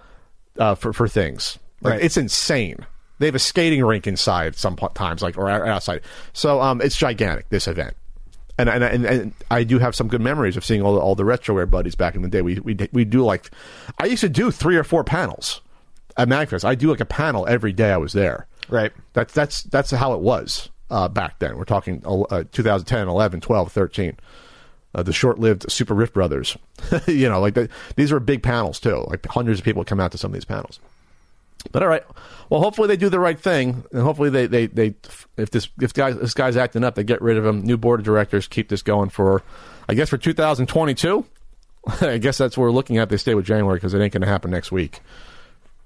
uh, for for things. Like, right. It's insane. They have a skating rink inside sometimes, like, or outside. So um, it's gigantic, this event. And and, and and I do have some good memories of seeing all the, all the retroware buddies back in the day. We we we do like, I used to do three or four panels at Magfest. I do like a panel every day I was there. Right. That's that's that's how it was uh, back then. We're talking uh, two thousand ten, eleven, twelve, thirteen. Uh, the short-lived Super Rift Brothers. You know, like the, these were big panels too. Like hundreds of people come out to some of these panels. But all right, well, hopefully they do the right thing, and hopefully they, they, they if this if guys this guy's acting up, they get rid of him. New board of directors, keep this going for, I guess, for two thousand twenty-two. I guess that's what we're looking at. They stay with January because it ain't going to happen next week.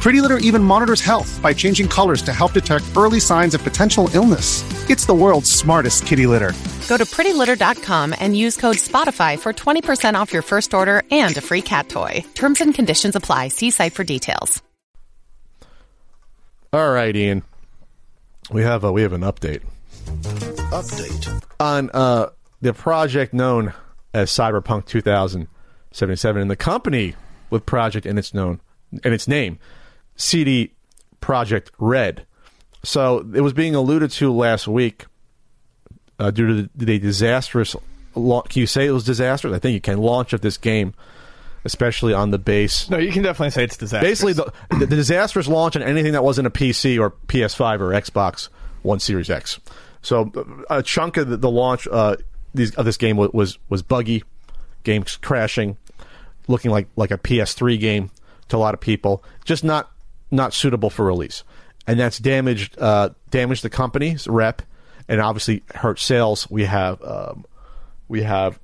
Pretty Litter even monitors health by changing colors to help detect early signs of potential illness. It's the world's smartest kitty litter. Go to pretty litter dot com and use code SPOTIFY for twenty percent off your first order and a free cat toy. Terms and conditions apply. See site for details. All right, Ian. We have a, we have an update. Update on uh, the project known as Cyberpunk twenty seventy-seven, and the company with project and its known and its name, C D Projekt Red. So it was being alluded to last week uh, due to the, the disastrous. La- can you say it was disastrous? I think you can. Launch of this game. Especially on the base. No, you can definitely say it's disastrous. Basically, the, the, the disastrous launch on anything that wasn't a P C or P S five or Xbox One Series X. So a chunk of the, the launch uh, these, of this game was, was was buggy, games crashing, looking like, like a P S three game to a lot of people, just not not suitable for release. And that's damaged uh, damaged the company's rep, and obviously hurt sales. We have um, we have.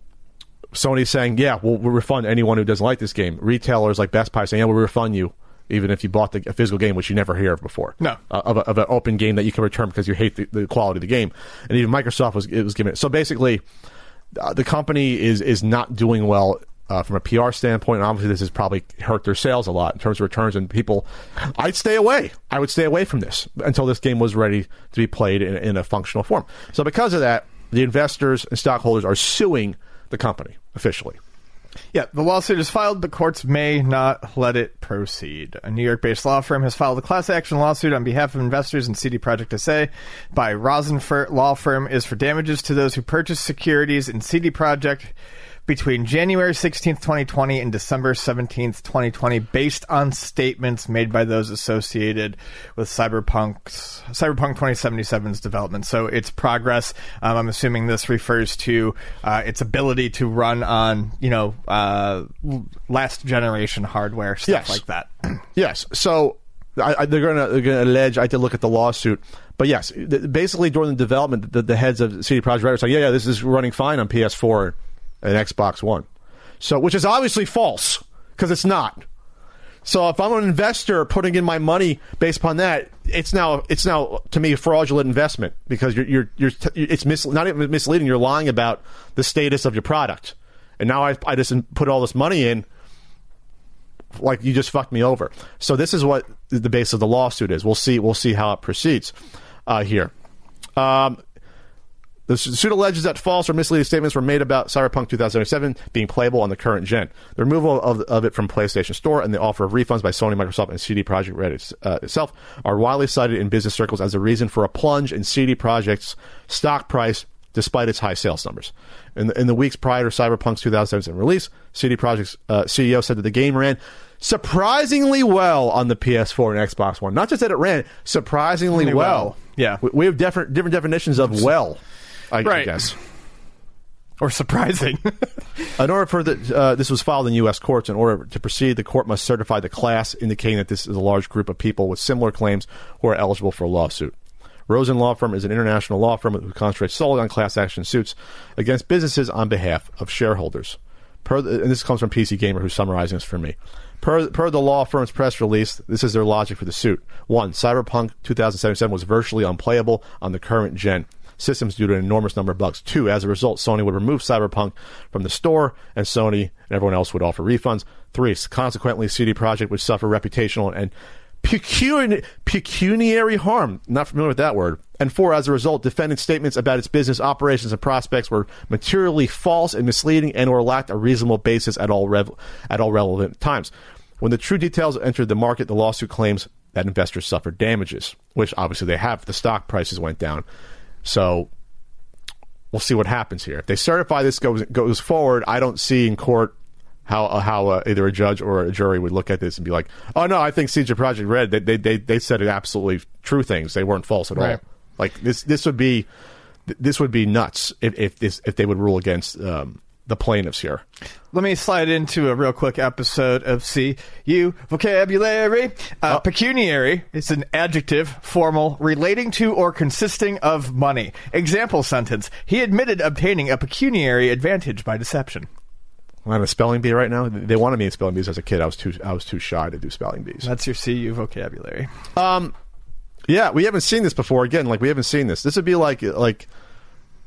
Sony saying, yeah, we'll, we'll refund anyone who doesn't like this game. Retailers like Best Buy saying, yeah, we'll refund you, even if you bought the, a physical game, which you never hear of before. No. Uh, of, a, of an open game that you can return because you hate the, the quality of the game. And even Microsoft was it was giving it. So basically, uh, the company is is not doing well uh, from a P R standpoint. And obviously, this has probably hurt their sales a lot in terms of returns. And people, I'd stay away. I would stay away from this until this game was ready to be played in, in a functional form. So because of that, the investors and stockholders are suing the company officially. Yeah, the lawsuit is filed. The courts may not let it proceed. A New York-based law firm has filed a class action lawsuit on behalf of investors in C D Projekt S A by Rosenfert Law Firm is for damages to those who purchased securities in C D Projekt between January sixteenth, twenty twenty and December seventeenth, twenty twenty, based on statements made by those associated with Cyberpunk's, Cyberpunk twenty seventy-seven's development. So its progress, um, I'm assuming this refers to uh, its ability to run on, you know, uh, last generation hardware, stuff yes. like that. Yes. So I, I, they're going to allege, I had to look at the lawsuit. But yes, th- basically during the development, the, the heads of C D Projekt Red are saying, yeah, yeah, this is running fine on P S four. An Xbox One, so which is obviously false because it's not. So if I'm an investor putting in my money based upon that, it's now it's now to me a fraudulent investment because you're you're, you're it's mis- not even misleading. You're lying about the status of your product, and now I I just put all this money in. Like you just fucked me over. So this is what the base of the lawsuit is. We'll see we'll see how it proceeds uh, here. Um, The suit alleges that false or misleading statements were made about Cyberpunk twenty seventy-seven being playable on the current gen. The removal of, of it from PlayStation Store and the offer of refunds by Sony, Microsoft, and C D Projekt Red uh, itself are widely cited in business circles as a reason for a plunge in C D Projekt's stock price despite its high sales numbers. In the, in the weeks prior to Cyberpunk's two thousand seventy-seven release, C D Projekt's uh, C E O said that the game ran surprisingly well on the P S four and Xbox One. Not just that it ran, surprisingly well. well. Yeah, we, we have different different definitions of well. I, right. I guess. Or surprising. In order for the, uh, this was filed in U S courts. In order to proceed, the court must certify the class, indicating that this is a large group of people with similar claims who are eligible for a lawsuit. Rosen Law Firm is an international law firm who concentrates solely on class action suits against businesses on behalf of shareholders. Per the, and this comes from P C Gamer, who's summarizing this for me. Per, per the law firm's press release, this is their logic for the suit. One, Cyberpunk twenty seventy-seven was virtually unplayable on the current gen systems due to an enormous number of bugs. Two, as a result, Sony would remove Cyberpunk from the store, and Sony and everyone else would offer refunds. Threes. Consequently, C D Projekt would suffer reputational and pecuni- pecuniary harm. Not familiar with that word. And four, as a result, defendant's statements about its business operations and prospects were materially false and misleading and or lacked a reasonable basis at all rev- at all relevant times. When the true details entered the market, the lawsuit claims that investors suffered damages, which obviously they have. The stock prices went down. So we'll see what happens here. If they certify this goes goes forward, I don't see in court how uh, how uh, either a judge or a jury would look at this and be like, oh, no, I think C D Projekt Red, they, they, they, they said it absolutely true things. They weren't false at right. all. Like this, this would be, this would be nuts if if this if they would rule against um, the plaintiffs here. Let me slide into a real quick episode of C U vocabulary. Uh, oh. Pecuniary is an adjective, formal, relating to or consisting of money. Example sentence: he admitted obtaining a pecuniary advantage by deception. I'm at a spelling bee right now. They wanted me in spelling bees as a kid. I was too I was too shy to do spelling bees. That's your C U vocabulary. Um. Yeah, we haven't seen this before. Again, like we haven't seen this. This would be like, like,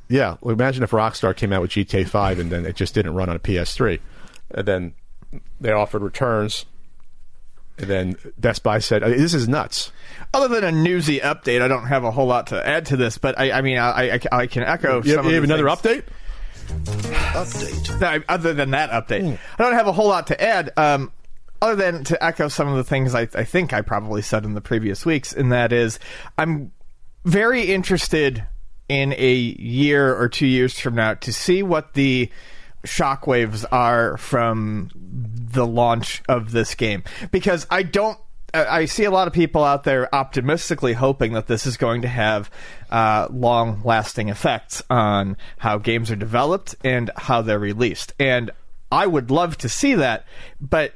yeah. Imagine if Rockstar came out with G T A five and then it just didn't run on a P S three, and then they offered returns, and then Best Buy said, "This is nuts." Other than a newsy update, I don't have a whole lot to add to this. But I, I mean, I, I, I can echo. You some have, of you have another update. Update. No, other than that update, mm. I don't have a whole lot to add. Um, Other than to echo some of the things I, I think I probably said in the previous weeks, and that is I'm very interested in a year or two years from now to see what the shockwaves are from the launch of this game. Because I don't I see a lot of people out there optimistically hoping that this is going to have uh, long-lasting effects on how games are developed and how they're released. And I would love to see that, but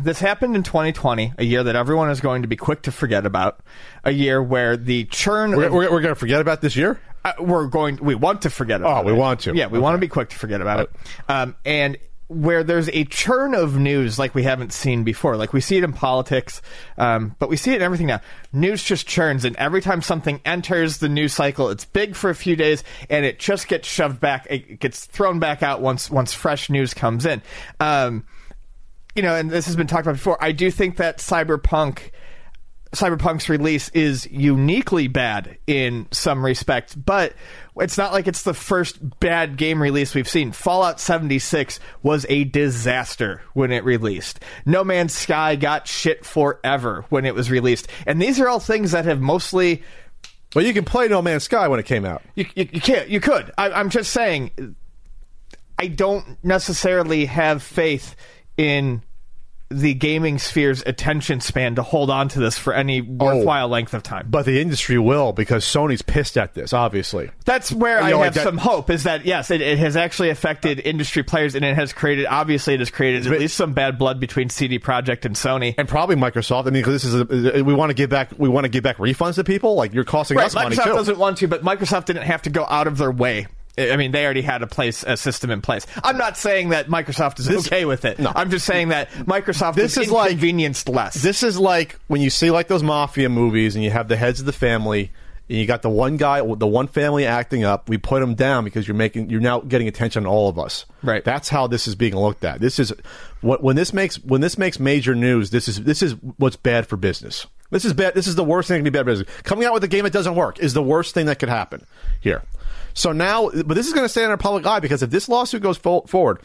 this happened in twenty twenty, a year that everyone is going to be quick to forget about. A year where the churn... We're, of, we're, we're going to forget about this year? Uh, we're going... We want to forget about oh, it. Oh, we want to. Yeah, we okay. want to be quick to forget about okay. it. Um, and where there's a churn of news like we haven't seen before. Like, we see it in politics, um, but we see it in everything now. News just churns, and every time something enters the news cycle, it's big for a few days, and it just gets shoved back. It gets thrown back out once, once fresh news comes in. Um... You know, and this has been talked about before, I do think that Cyberpunk, Cyberpunk's release is uniquely bad in some respects, but it's not like it's the first bad game release we've seen. Fallout seventy-six was a disaster when it released. No Man's Sky got shit forever when it was released. And these are all things that have mostly... Well, you can play No Man's Sky when it came out. You, you, you can't. You could. I, I'm just saying, I don't necessarily have faith in the gaming sphere's attention span to hold on to this for any worthwhile oh, length of time. But the industry will, because Sony's pissed at this, obviously. That's where you I know, have that, some hope, is that, yes, it, it has actually affected industry players, and it has created, obviously it has created at least some bad blood between C D Projekt and Sony. And probably Microsoft. I mean, because this is, a, we want to give back, we want to give back refunds to people? Like, you're costing right, us Microsoft money, too. Microsoft doesn't want to, but Microsoft didn't have to go out of their way. I mean, they already had a place, a system in place. I'm not saying that Microsoft is this, okay with it. No. I'm just saying that Microsoft this is inconvenienced like, less. This is like when you see like those mafia movies and you have the heads of the family and you got the one guy, the one family acting up. We put him down because you're making, you're now getting attention on all of us. Right. That's how this is being looked at. This is what when this makes when this makes major news. This is this is what's bad for business. This is bad. This is the worst thing that can be bad for business. Coming out with a game that doesn't work is the worst thing that could happen here. So now, but this is going to stay in our public eye, because if this lawsuit goes fo- forward,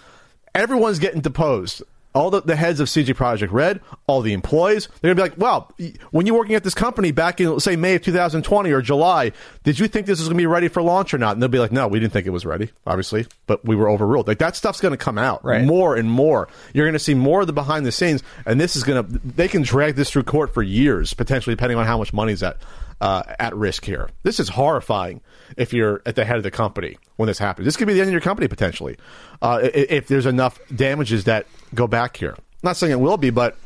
everyone's getting deposed. All the, the heads of C D Projekt Red, all the employees, they're going to be like, wow, when you're working at this company back in, say, May of two thousand twenty or July, did you think this was going to be ready for launch or not? And they'll be like, no, we didn't think it was ready, obviously, but we were overruled. Like, that stuff's going to come out right. more and more. You're going to see more of the behind the scenes, and this is going to, they can drag this through court for years, potentially, depending on how much money's at. Uh, at risk here. This is horrifying if you're at the head of the company when this happens. This could be the end of your company, potentially, uh, if, if there's enough damages that go back here. I'm not saying it will be, but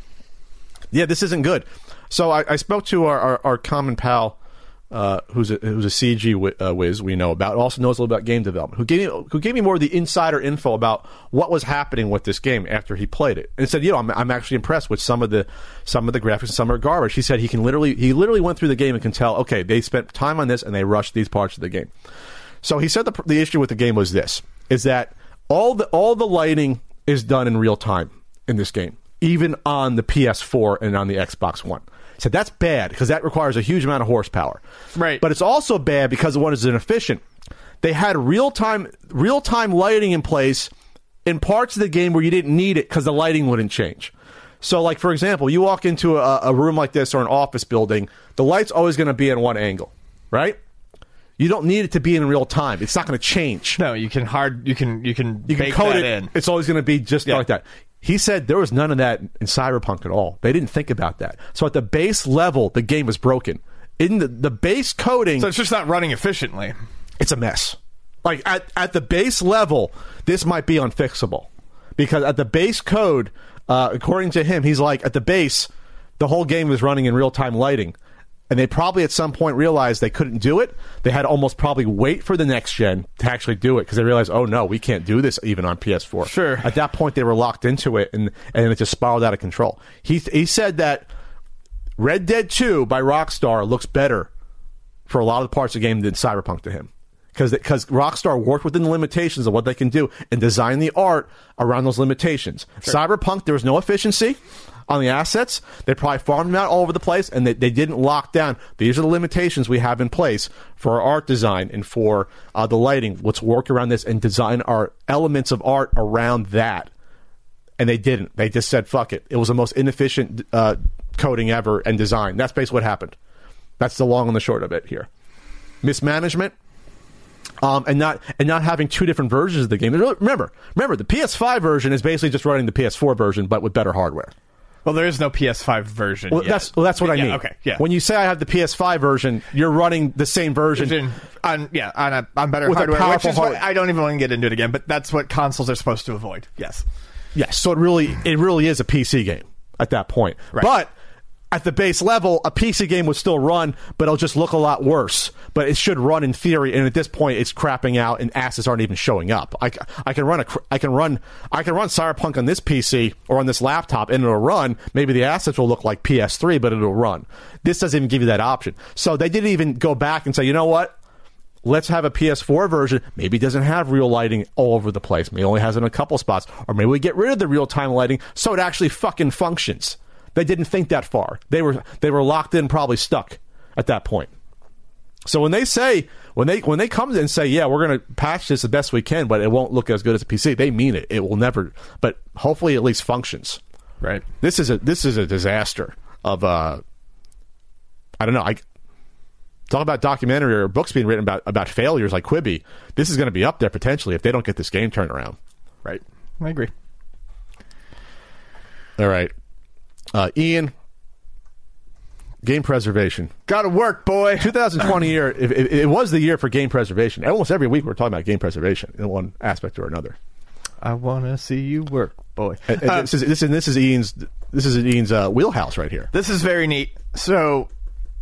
yeah, this isn't good. So I, I spoke to our, our, our common pal, uh, who's, a, who's a C G whiz, uh, whiz we know about, also knows a little about game development, who gave, me, who gave me more of the insider info about what was happening with this game after he played it. And said, you know, I'm, I'm actually impressed with some of the some of the graphics and some are garbage. He said he can literally, he literally went through the game and can tell, okay, they spent time on this and they rushed these parts of the game. So he said the, the issue with the game was this, is that all the all the lighting is done in real time. in this game, even on the P S four and on the Xbox One. So that's bad because that requires a huge amount of horsepower. Right. But it's also bad because the one is inefficient. They had real-time real-time lighting in place in parts of the game where you didn't need it because the lighting wouldn't change. So, like, for example, you walk into a, a room like this or an office building, the light's always going to be in one angle, right? You don't need it to be in real time. It's not going to change. No, you can hard you can you can you can code it in. It's always going to be just yeah. like that. He said there was none of that in Cyberpunk at all. They didn't think about that. So at the base level, the game was broken. In the, the base coding, so it's just not running efficiently. It's a mess. Like at at the base level, this might be unfixable because at the base code, uh, according to him, he's like at the base, the whole game was running in real time lighting. And they probably at some point realized they couldn't do it. They had to almost probably wait for the next gen to actually do it because they realized, oh, no, we can't do this even on P S four. Sure. At that point, they were locked into it, and, and it just spiraled out of control. He he said that Red Dead two by Rockstar looks better for a lot of the parts of the game than Cyberpunk to him because Rockstar worked within the limitations of what they can do and designed the art around those limitations. Sure. Cyberpunk, there was no efficiency on the assets. They probably farmed them out all over the place, and they, they didn't lock down. These are the limitations we have in place for our art design and for uh, the lighting. Let's work around this and design our elements of art around that. And they didn't. They just said, fuck it. It was the most inefficient uh, coding ever and design. That's basically what happened. That's the long and the short of it here. Mismanagement. Um, and not and not having two different versions of the game. Remember, remember, the P S five version is basically just running the P S four version, but with better hardware. Well, there is no P S five version well, yet. That's, well, that's what I yeah, mean. Okay, yeah. When you say I have the P S five version, you're running the same version. In, on, yeah, on, a, on better hardware, which is hardware. What, I don't even want to get into it again, but that's what consoles are supposed to avoid. Yes. Yes, so it really it really is a P C game at that point. Right. But at the base level, a P C game would still run, but it'll just look a lot worse. But it should run in theory, and at this point, it's crapping out, and assets aren't even showing up. I, I can run a I can run I can run Cyberpunk on this P C or on this laptop, and it'll run. Maybe the assets will look like P S three, but it'll run. This doesn't even give you that option. So they didn't even go back and say, you know what? Let's have a P S four version. Maybe it doesn't have real lighting all over the place. Maybe it only has it in a couple spots, or maybe we get rid of the real time lighting so it actually fucking functions. They didn't think that far. They were they were locked in, probably stuck at that point. So when they say when they when they come and say, yeah, we're going to patch this the best we can, but it won't look as good as a P C, they mean it. It will never, but hopefully at least functions. Right. This is a this is a disaster of uh, I don't know. I talk about documentary or books being written about about failures like Quibi. This is going to be up there potentially if they don't get this game turned around. Right. I agree. All right. Uh, Ian, game preservation. Gotta work, boy. twenty twenty year, it, it, it was the year for game preservation. Almost every week we're talking about game preservation in one aspect or another. I want to see you work, boy. And, and uh, this is this is this is Ian's this is Ian's uh, wheelhouse right here. This is very neat. So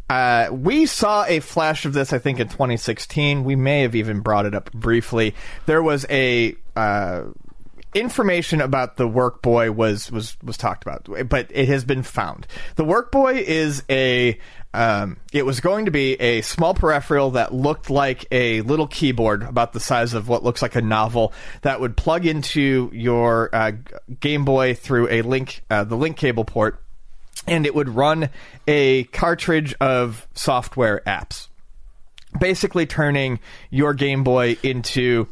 uh, we saw a flash of this, I think, in twenty sixteen. We may have even brought it up briefly. There was a. Uh, Information about the Workboy was, was was talked about, but it has been found. The Workboy is a um, it was going to be a small peripheral that looked like a little keyboard about the size of what looks like a novel that would plug into your uh, Game Boy through a link uh, the link cable port, and it would run a cartridge of software apps, basically turning your Game Boy into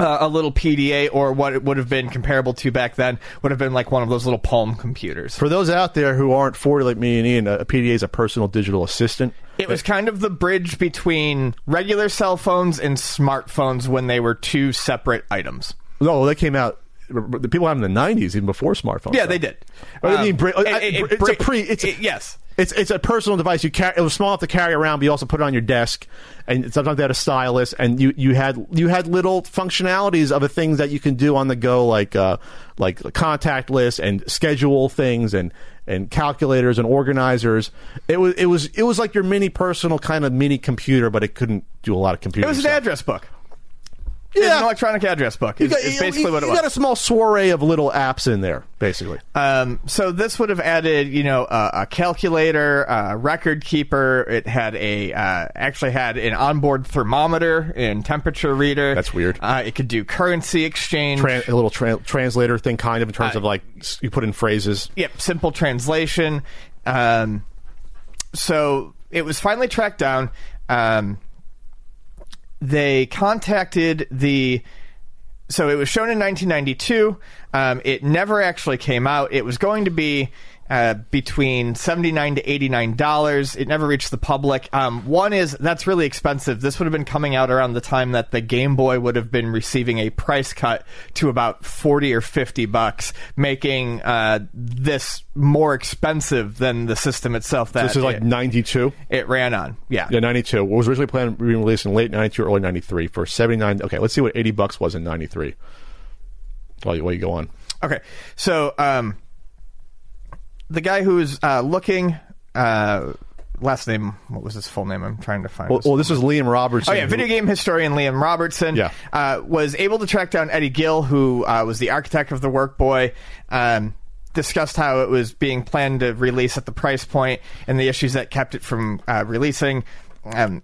Uh, a little P D A, or what it would have been comparable to back then, would have been like one of those little Palm computers. For those out there who aren't forty like me and Ian, a P D A is a personal digital assistant. It was kind of the bridge between regular cell phones and smartphones when they were two separate items. No, they came out... The people have them in the nineties, even before smartphones. Yeah, so. They did. Um, I mean, bri- it, it, it, it's bri- a pre... It's a, it, yes. It's it's a personal device. You carry, it was small enough to carry around, but you also put it on your desk. And sometimes they had a stylus, and you, you had you had little functionalities of the things that you can do on the go, like uh, like contact lists and schedule things, and, and calculators and organizers. It was it was it was like your mini personal kind of mini computer, but it couldn't do a lot of computer. It was stuff. An address book. Yeah. It's an electronic address book. It's, got, it's basically you, what it you was. You got a small soiree of little apps in there, basically. Um, so this would have added, you know, a, a calculator, a record keeper. It had a uh, actually had an onboard thermometer and temperature reader. That's weird. Uh, it could do currency exchange, Tran- a little tra- translator thing, kind of in terms uh, of like you put in phrases. Yep, simple translation. Um, so it was finally tracked down. Um, They contacted the... So it was shown in nineteen ninety-two. Um, it never actually came out. It was going to be uh, between seventy-nine dollars to eighty-nine dollars. It never reached the public. Um, one is, that's really expensive. This would have been coming out around the time that the Game Boy would have been receiving a price cut to about forty or fifty bucks, making uh, this more expensive than the system itself. That so this is like ninety-two? It, it ran on, yeah. Yeah, ninety-two. What was originally planned to be released in late ninety-two, early ninety-three for seventy-nine. Okay, let's see what eighty bucks was in ninety-three. While you, while you go on. Okay, so um, the guy who was uh, looking, uh, last name, what was his full name? I'm trying to find. Well, well this was Liam Robertson. Oh yeah, video game historian Liam Robertson. Yeah. Uh, was able to track down Eddie Gill, who uh, was the architect of the Workboy. Um, discussed how it was being planned to release at the price point and the issues that kept it from uh, releasing. Um,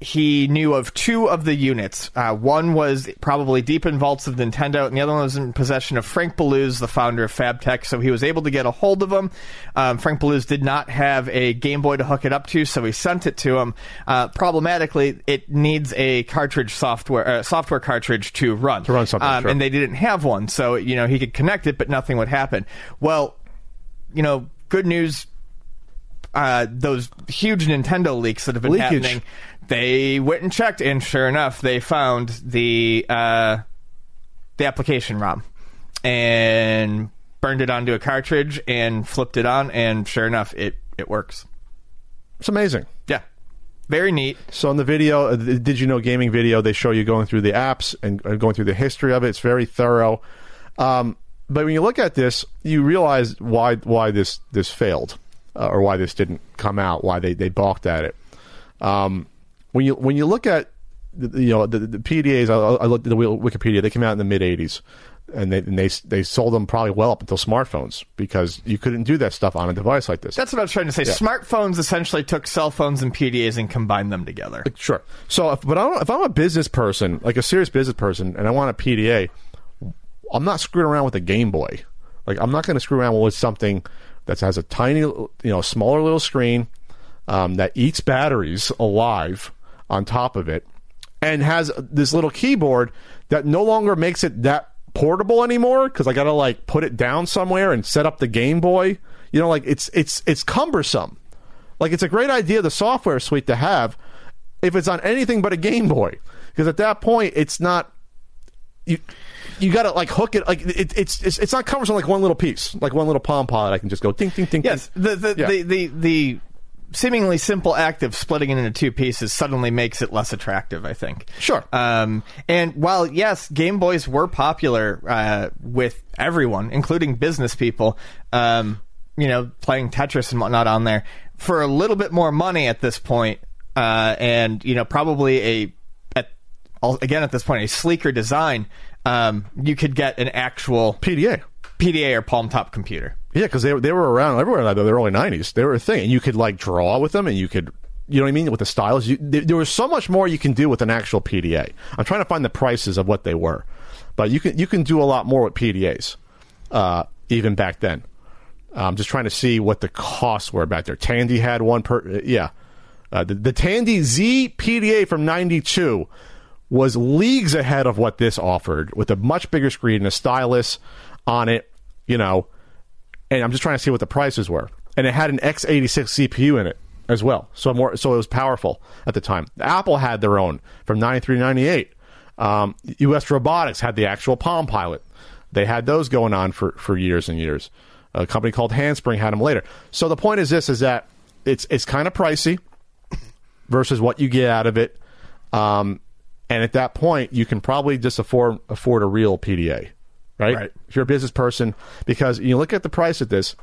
he knew of two of the units. Uh, one was probably deep in vaults of Nintendo, and the other one was in possession of Frank Beluse, the founder of FabTech, so he was able to get a hold of him. Um, Frank Beluse did not have a Game Boy to hook it up to, so he sent it to him. Uh, problematically, it needs a cartridge software uh, software cartridge to run. To run something, um, sure. And they didn't have one, so you know he could connect it, but nothing would happen. Well, you know, good news, uh, those huge Nintendo leaks that have been Leakage. happening... They went and checked, and sure enough, they found the uh, the application ROM and burned it onto a cartridge and flipped it on, and sure enough, it, it works. It's amazing. Yeah. Very neat. So on the video, the Did You Know Gaming video, they show you going through the apps and going through the history of it. It's very thorough. Um, but when you look at this, you realize why why this, this failed, uh, or why this didn't come out, why they, they balked at it. Um When you when you look at you know the, the P D As, I, I looked at the Wikipedia. They came out in the mid eighties, and they and they they sold them probably well up until smartphones because you couldn't do that stuff on a device like this. That's what I was trying to say. Yeah. Smartphones essentially took cell phones and P D As and combined them together. Sure. So, if, but I don't, if I'm a business person, like a serious business person, and I want a P D A, I'm not screwing around with a Game Boy. Like I'm not going to screw around with something that has a tiny, you know, smaller little screen um, that eats batteries alive. On top of it, and has this little keyboard that no longer makes it that portable anymore because I gotta like put it down somewhere and set up the Game Boy. You know, like it's it's it's cumbersome. Like it's a great idea, the software suite to have, if it's on anything but a Game Boy, because at that point it's not you. You gotta like hook it like it, it's it's it's not cumbersome like one little piece, like one little Palm Pod. I can just go ding ding ding. Yes, ding. the the, yeah. the the the. Seemingly simple act of splitting it into two pieces suddenly makes it less attractive, I think. Sure. Um, and while, yes, Game Boys were popular uh, with everyone, including business people, um, you know, playing Tetris and whatnot on there, for a little bit more money at this point, uh, and, you know, probably a, at, again, at this point, a sleeker design, um, you could get an actual... P D A. P D A or Palm Top computer. Yeah, because they, they were around everywhere in the early nineties. They were a thing. And you could, like, draw with them, and you could, you know what I mean, with the stylus. You, there, there was so much more you can do with an actual P D A. I'm trying to find the prices of what they were. But you can you can do a lot more with P D As, uh, even back then. I'm just trying to see what the costs were back there. Tandy had one per... Yeah. Uh, the, the Tandy Z P D A from ninety-two was leagues ahead of what this offered, with a much bigger screen and a stylus on it, you know... And I'm just trying to see what the prices were. And it had an x eighty-six C P U in it as well. So more, so it was powerful at the time. Apple had their own from ninety-three to ninety-eight. Um, U S Robotics had the actual Palm Pilot. They had those going on for, for years and years. A company called Handspring had them later. So the point is this, is that it's it's kind of pricey versus what you get out of it. Um, and at that point, you can probably just afford afford a real P D A. Right? Right, if you're a business person, because you look at the price of this,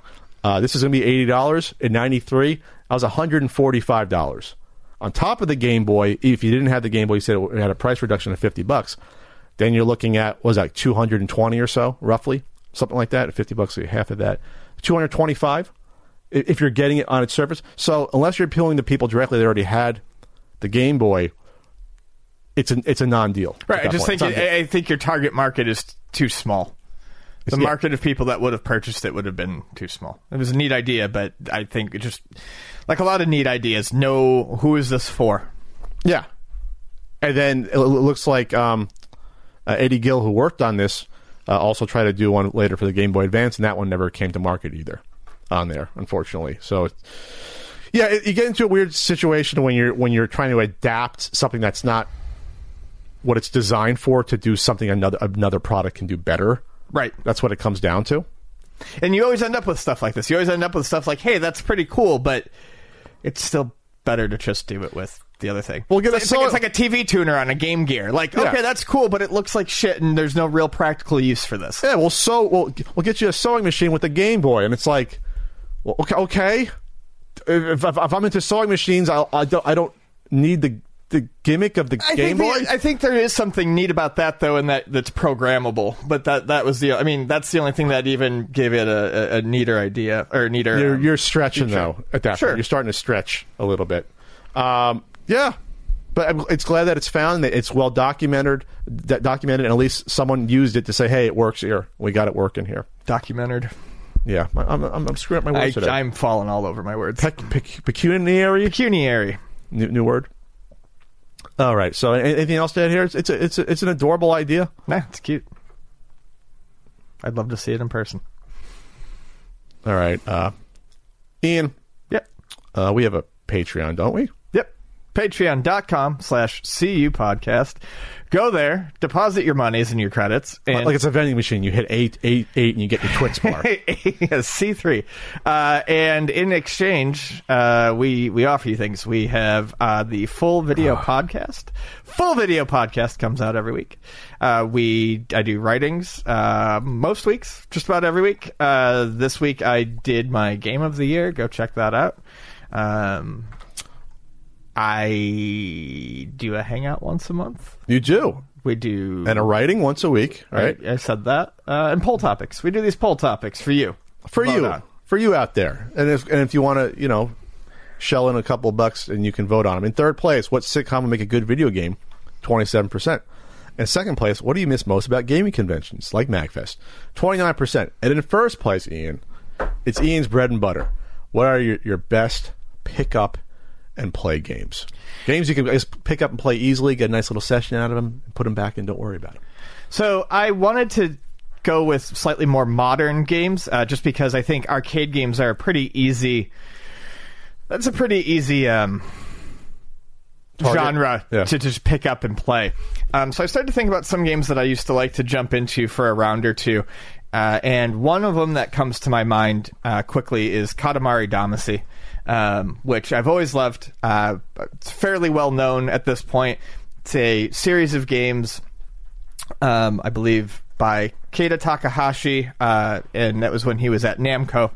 uh, this is going to be eighty dollars. In ninety-three, I was one hundred forty-five dollars. On top of the Game Boy, if you didn't have the Game Boy, you said it had a price reduction of fifty bucks. Then you're looking at, what was that, two hundred twenty or so, roughly? Something like that, fifty bucks, half of that. two hundred twenty-five if you're getting it on its surface. So unless you're appealing to people directly that already had the Game Boy, it's an, it's a non-deal. Right, I just point. think it, I think your target market is too small. The yeah. market of people that would have purchased it would have been too small. It was a neat idea, but I think it just, like a lot of neat ideas, know who is this for? Yeah. And then it looks like um, uh, Eddie Gill, who worked on this, uh, also tried to do one later for the Game Boy Advance, and that one never came to market either on there, unfortunately. So, it's, yeah, it, you get into a weird situation when you're when you're trying to adapt something that's not what it's designed for to do something another another product can do better. Right. That's what it comes down to. And you always end up with stuff like this. You always end up with stuff like, hey, that's pretty cool, but it's still better to just do it with the other thing. Well, get it's, a, like, so- it's like a T V tuner on a Game Gear. Like, yeah. okay, that's cool, but it looks like shit, and there's no real practical use for this. Yeah, well, so we'll, we'll get you a sewing machine with a Game Boy, and it's like, well, okay, okay. If, if, if I'm into sewing machines, I'll, I don't, I don't need the... the gimmick of the I Game Boy. The, I think there is something neat about that, though, and that that's programmable. But that that was the. I mean, that's the only thing that even gave it a, a, a neater idea or a neater. You're, um, you're stretching feature. though at that sure. point. You're starting to stretch a little bit. Um, yeah, but it's glad that it's found. That it's well documented. That documented, and at least someone used it to say, "Hey, it works here. We got it working here." Documented. Yeah, I'm I'm, I'm screwing up my words I, today. I'm falling all over my words. Pec- pec- pecuniary. Pecuniary. New, new word. All right. So, anything else to add here? It's it's a, it's, a, it's an adorable idea. Nah, it's cute. I'd love to see it in person. All right, uh, Ian. Yep. Uh, we have a Patreon, don't we? Yep. Patreon dot com slash C U podcast. Go there, deposit your monies and your credits, and like it's a vending machine. You hit eight, eight, eight, and you get your Twix bar. C three, uh, and in exchange, uh, we we offer you things. We have uh, the full video oh. podcast. Full video podcast comes out every week. Uh, we I do writings uh, most weeks, just about every week. Uh, this week I did my game of the year. Go check that out. Um, I do a hangout once a month. You do? We do. And a writing once a week, right? I, I said that. Uh, and poll topics. We do these poll topics for you. For vote you. On. For you out there. And if and if you want to, you know, shell in a couple bucks and you can vote on them. In third place, what sitcom would make a good video game? twenty-seven percent. In second place, what do you miss most about gaming conventions like MagFest? twenty-nine percent. And in first place, Ian, it's Ian's bread and butter. What are your, your best pickup and play games. Games you can just pick up and play easily, get a nice little session out of them, put them back in, don't worry about it. So I wanted to go with slightly more modern games, uh, just because I think arcade games are a pretty easy... That's a pretty easy um, genre yeah. to just pick up and play. Um, so I started to think about some games that I used to like to jump into for a round or two, uh, and one of them that comes to my mind uh, quickly is Katamari Damacy. Um, which I've always loved. Uh, it's fairly well known at this point. It's a series of games, um, I believe, by Keita Takahashi, uh, and that was when he was at Namco.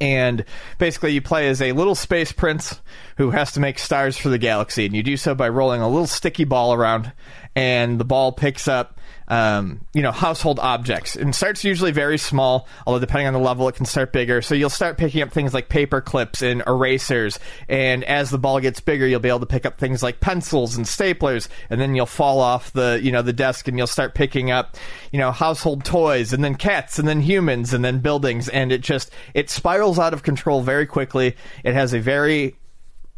And basically you play as a little space prince who has to make stars for the galaxy, and you do so by rolling a little sticky ball around, and the ball picks up Um, you know, household objects. And starts usually very small, although depending on the level, it can start bigger. So you'll start picking up things like paper clips and erasers. And as the ball gets bigger, you'll be able to pick up things like pencils and staplers. And then you'll fall off the, you know, the desk and you'll start picking up, you know, household toys and then cats and then humans and then buildings. And it just, it spirals out of control very quickly. It has a very...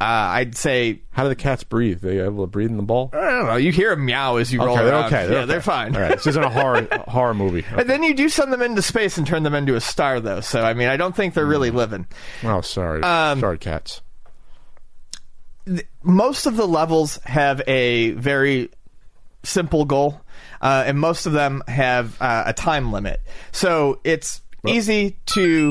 Uh, I'd say... How do the cats breathe? Are they able to breathe in the ball? I don't know. You hear them meow as you roll okay, around. Okay, they're yeah, okay. They're fine. All right. This isn't a horror horror movie. Okay. And then you do send them into space and turn them into a star, though. So, I mean, I don't think they're really living. Oh, sorry. Um, sorry, cats. Th- most of the levels have a very simple goal, uh, and most of them have uh, a time limit. So, it's well. easy to...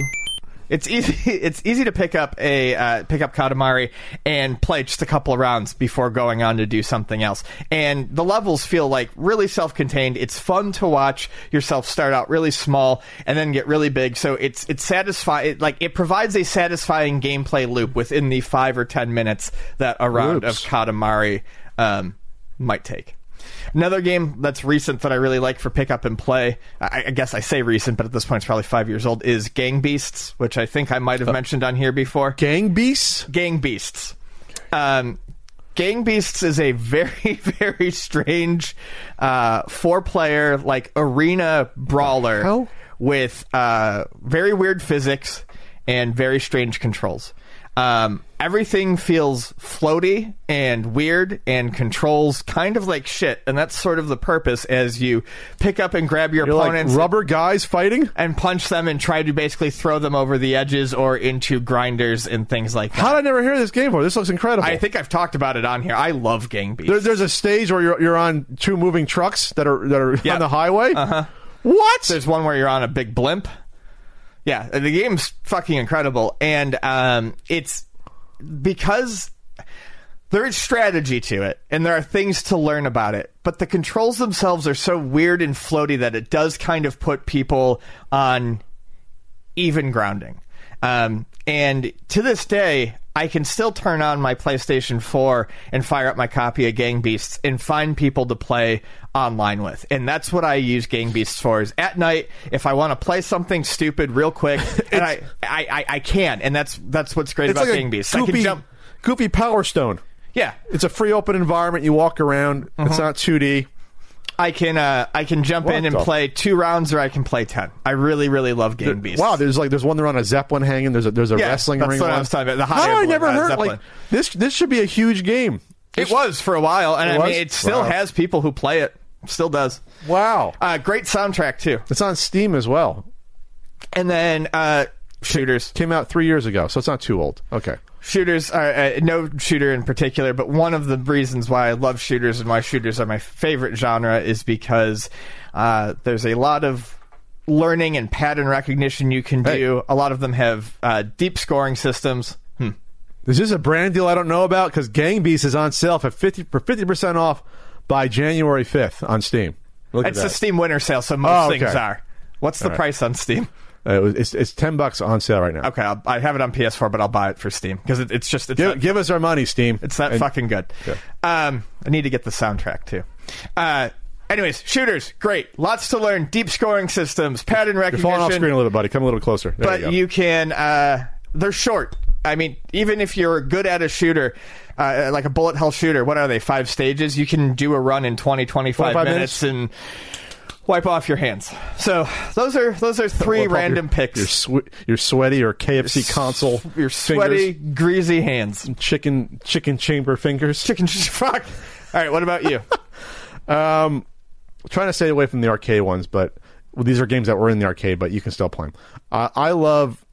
It's easy. It's easy to pick up a uh, pick up Katamari and play just a couple of rounds before going on to do something else. And the levels feel like really self-contained. It's fun to watch yourself start out really small and then get really big. So it's it's satisfy it, like it provides a satisfying gameplay loop within the five or ten minutes that a round Oops. of Katamari um, might take. Another game that's recent that I really like for pick up and play, I, I guess I say recent, but at this point it's probably five years old, is Gang Beasts, which I think I might have uh, mentioned on here before. Gang Beasts? Gang Beasts. Um, Gang Beasts is a very, very strange uh, four-player, like, arena brawler with uh, very weird physics and very strange controls. Um, everything feels floaty and weird and controls kind of like shit, and that's sort of the purpose as you pick up and grab your You're opponents. Like rubber guys fighting? And punch them and try to basically throw them over the edges or into grinders and things like that. How did I never hear this game before? This looks incredible. I think I've talked about it on here. I love Gang Beasts. There, there's a stage where you're, you're on two moving trucks that are that are yep. on the highway? Uh-huh. What? There's one where you're on a big blimp. Yeah, the game's fucking incredible, and um, it's because there is strategy to it, and there are things to learn about it, but the controls themselves are so weird and floaty that it does kind of put people on even grounding. Um, and to this day, I can still turn on my PlayStation four and fire up my copy of Gang Beasts and find people to play online with. And that's what I use Gang Beasts for, is at night, if I want to play something stupid real quick, and I, I, I, I can. And that's that's what's great about like Gang Beasts. Goopy, I can jump. Goopy Power Stone. Yeah. It's a free open environment. You walk around. Mm-hmm. It's not two D. I can uh, I can jump what in and the... play two rounds, or I can play ten. I really really love Game there, Beasts. Wow, there's like there's one there on a Zeppelin hanging. There's a there's a yeah, wrestling that's ring. What I was talking about. The How did I never uh, heard Zeppelin. Like this? This should be a huge game. This it was for a while, and I was? mean, it still wow. has people who play it. Still does. Wow, uh, great soundtrack too. It's on Steam as well. And then uh, shooters came out three years ago, so it's not too old. Okay. Shooters, are, uh, no shooter in particular, but one of the reasons why I love shooters and why shooters are my favorite genre is because uh, there's a lot of learning and pattern recognition you can do. Hey. A lot of them have uh, deep scoring systems. Hmm. Is this a brand deal I don't know about? Because Gang Beasts is on sale for fifty percent off by January fifth on Steam. Look it's at that. a Steam winter sale, so most oh, things okay. are. What's the All right. price on Steam? Uh, it's it's ten bucks on sale right now. Okay, I'll, I have it on P S four, but I'll buy it for Steam because it, it's just it's give, that, give us our money, Steam. It's that and, fucking good. Yeah. Um, I need to get the soundtrack too. Uh, anyways, shooters, great, lots to learn, deep scoring systems, pattern recognition. You're falling off screen a little, buddy. Come a little closer. There but you, you can. Uh, they're short. I mean, even if you're good at a shooter, uh, like a bullet hell shooter, what are they? Five stages. You can do a run in twenty, twenty-five minutes, minutes and. Wipe off your hands. So those are those are three random your, picks. Your, sw- your sweaty or K F C your console. Su- your sweaty, fingers. greasy hands. Chicken, chicken chamber fingers. Chicken ch- fuck. All right. What about you? um, trying to stay away from the arcade ones, but well, these are games that were in the arcade, but you can still play them. Uh, I love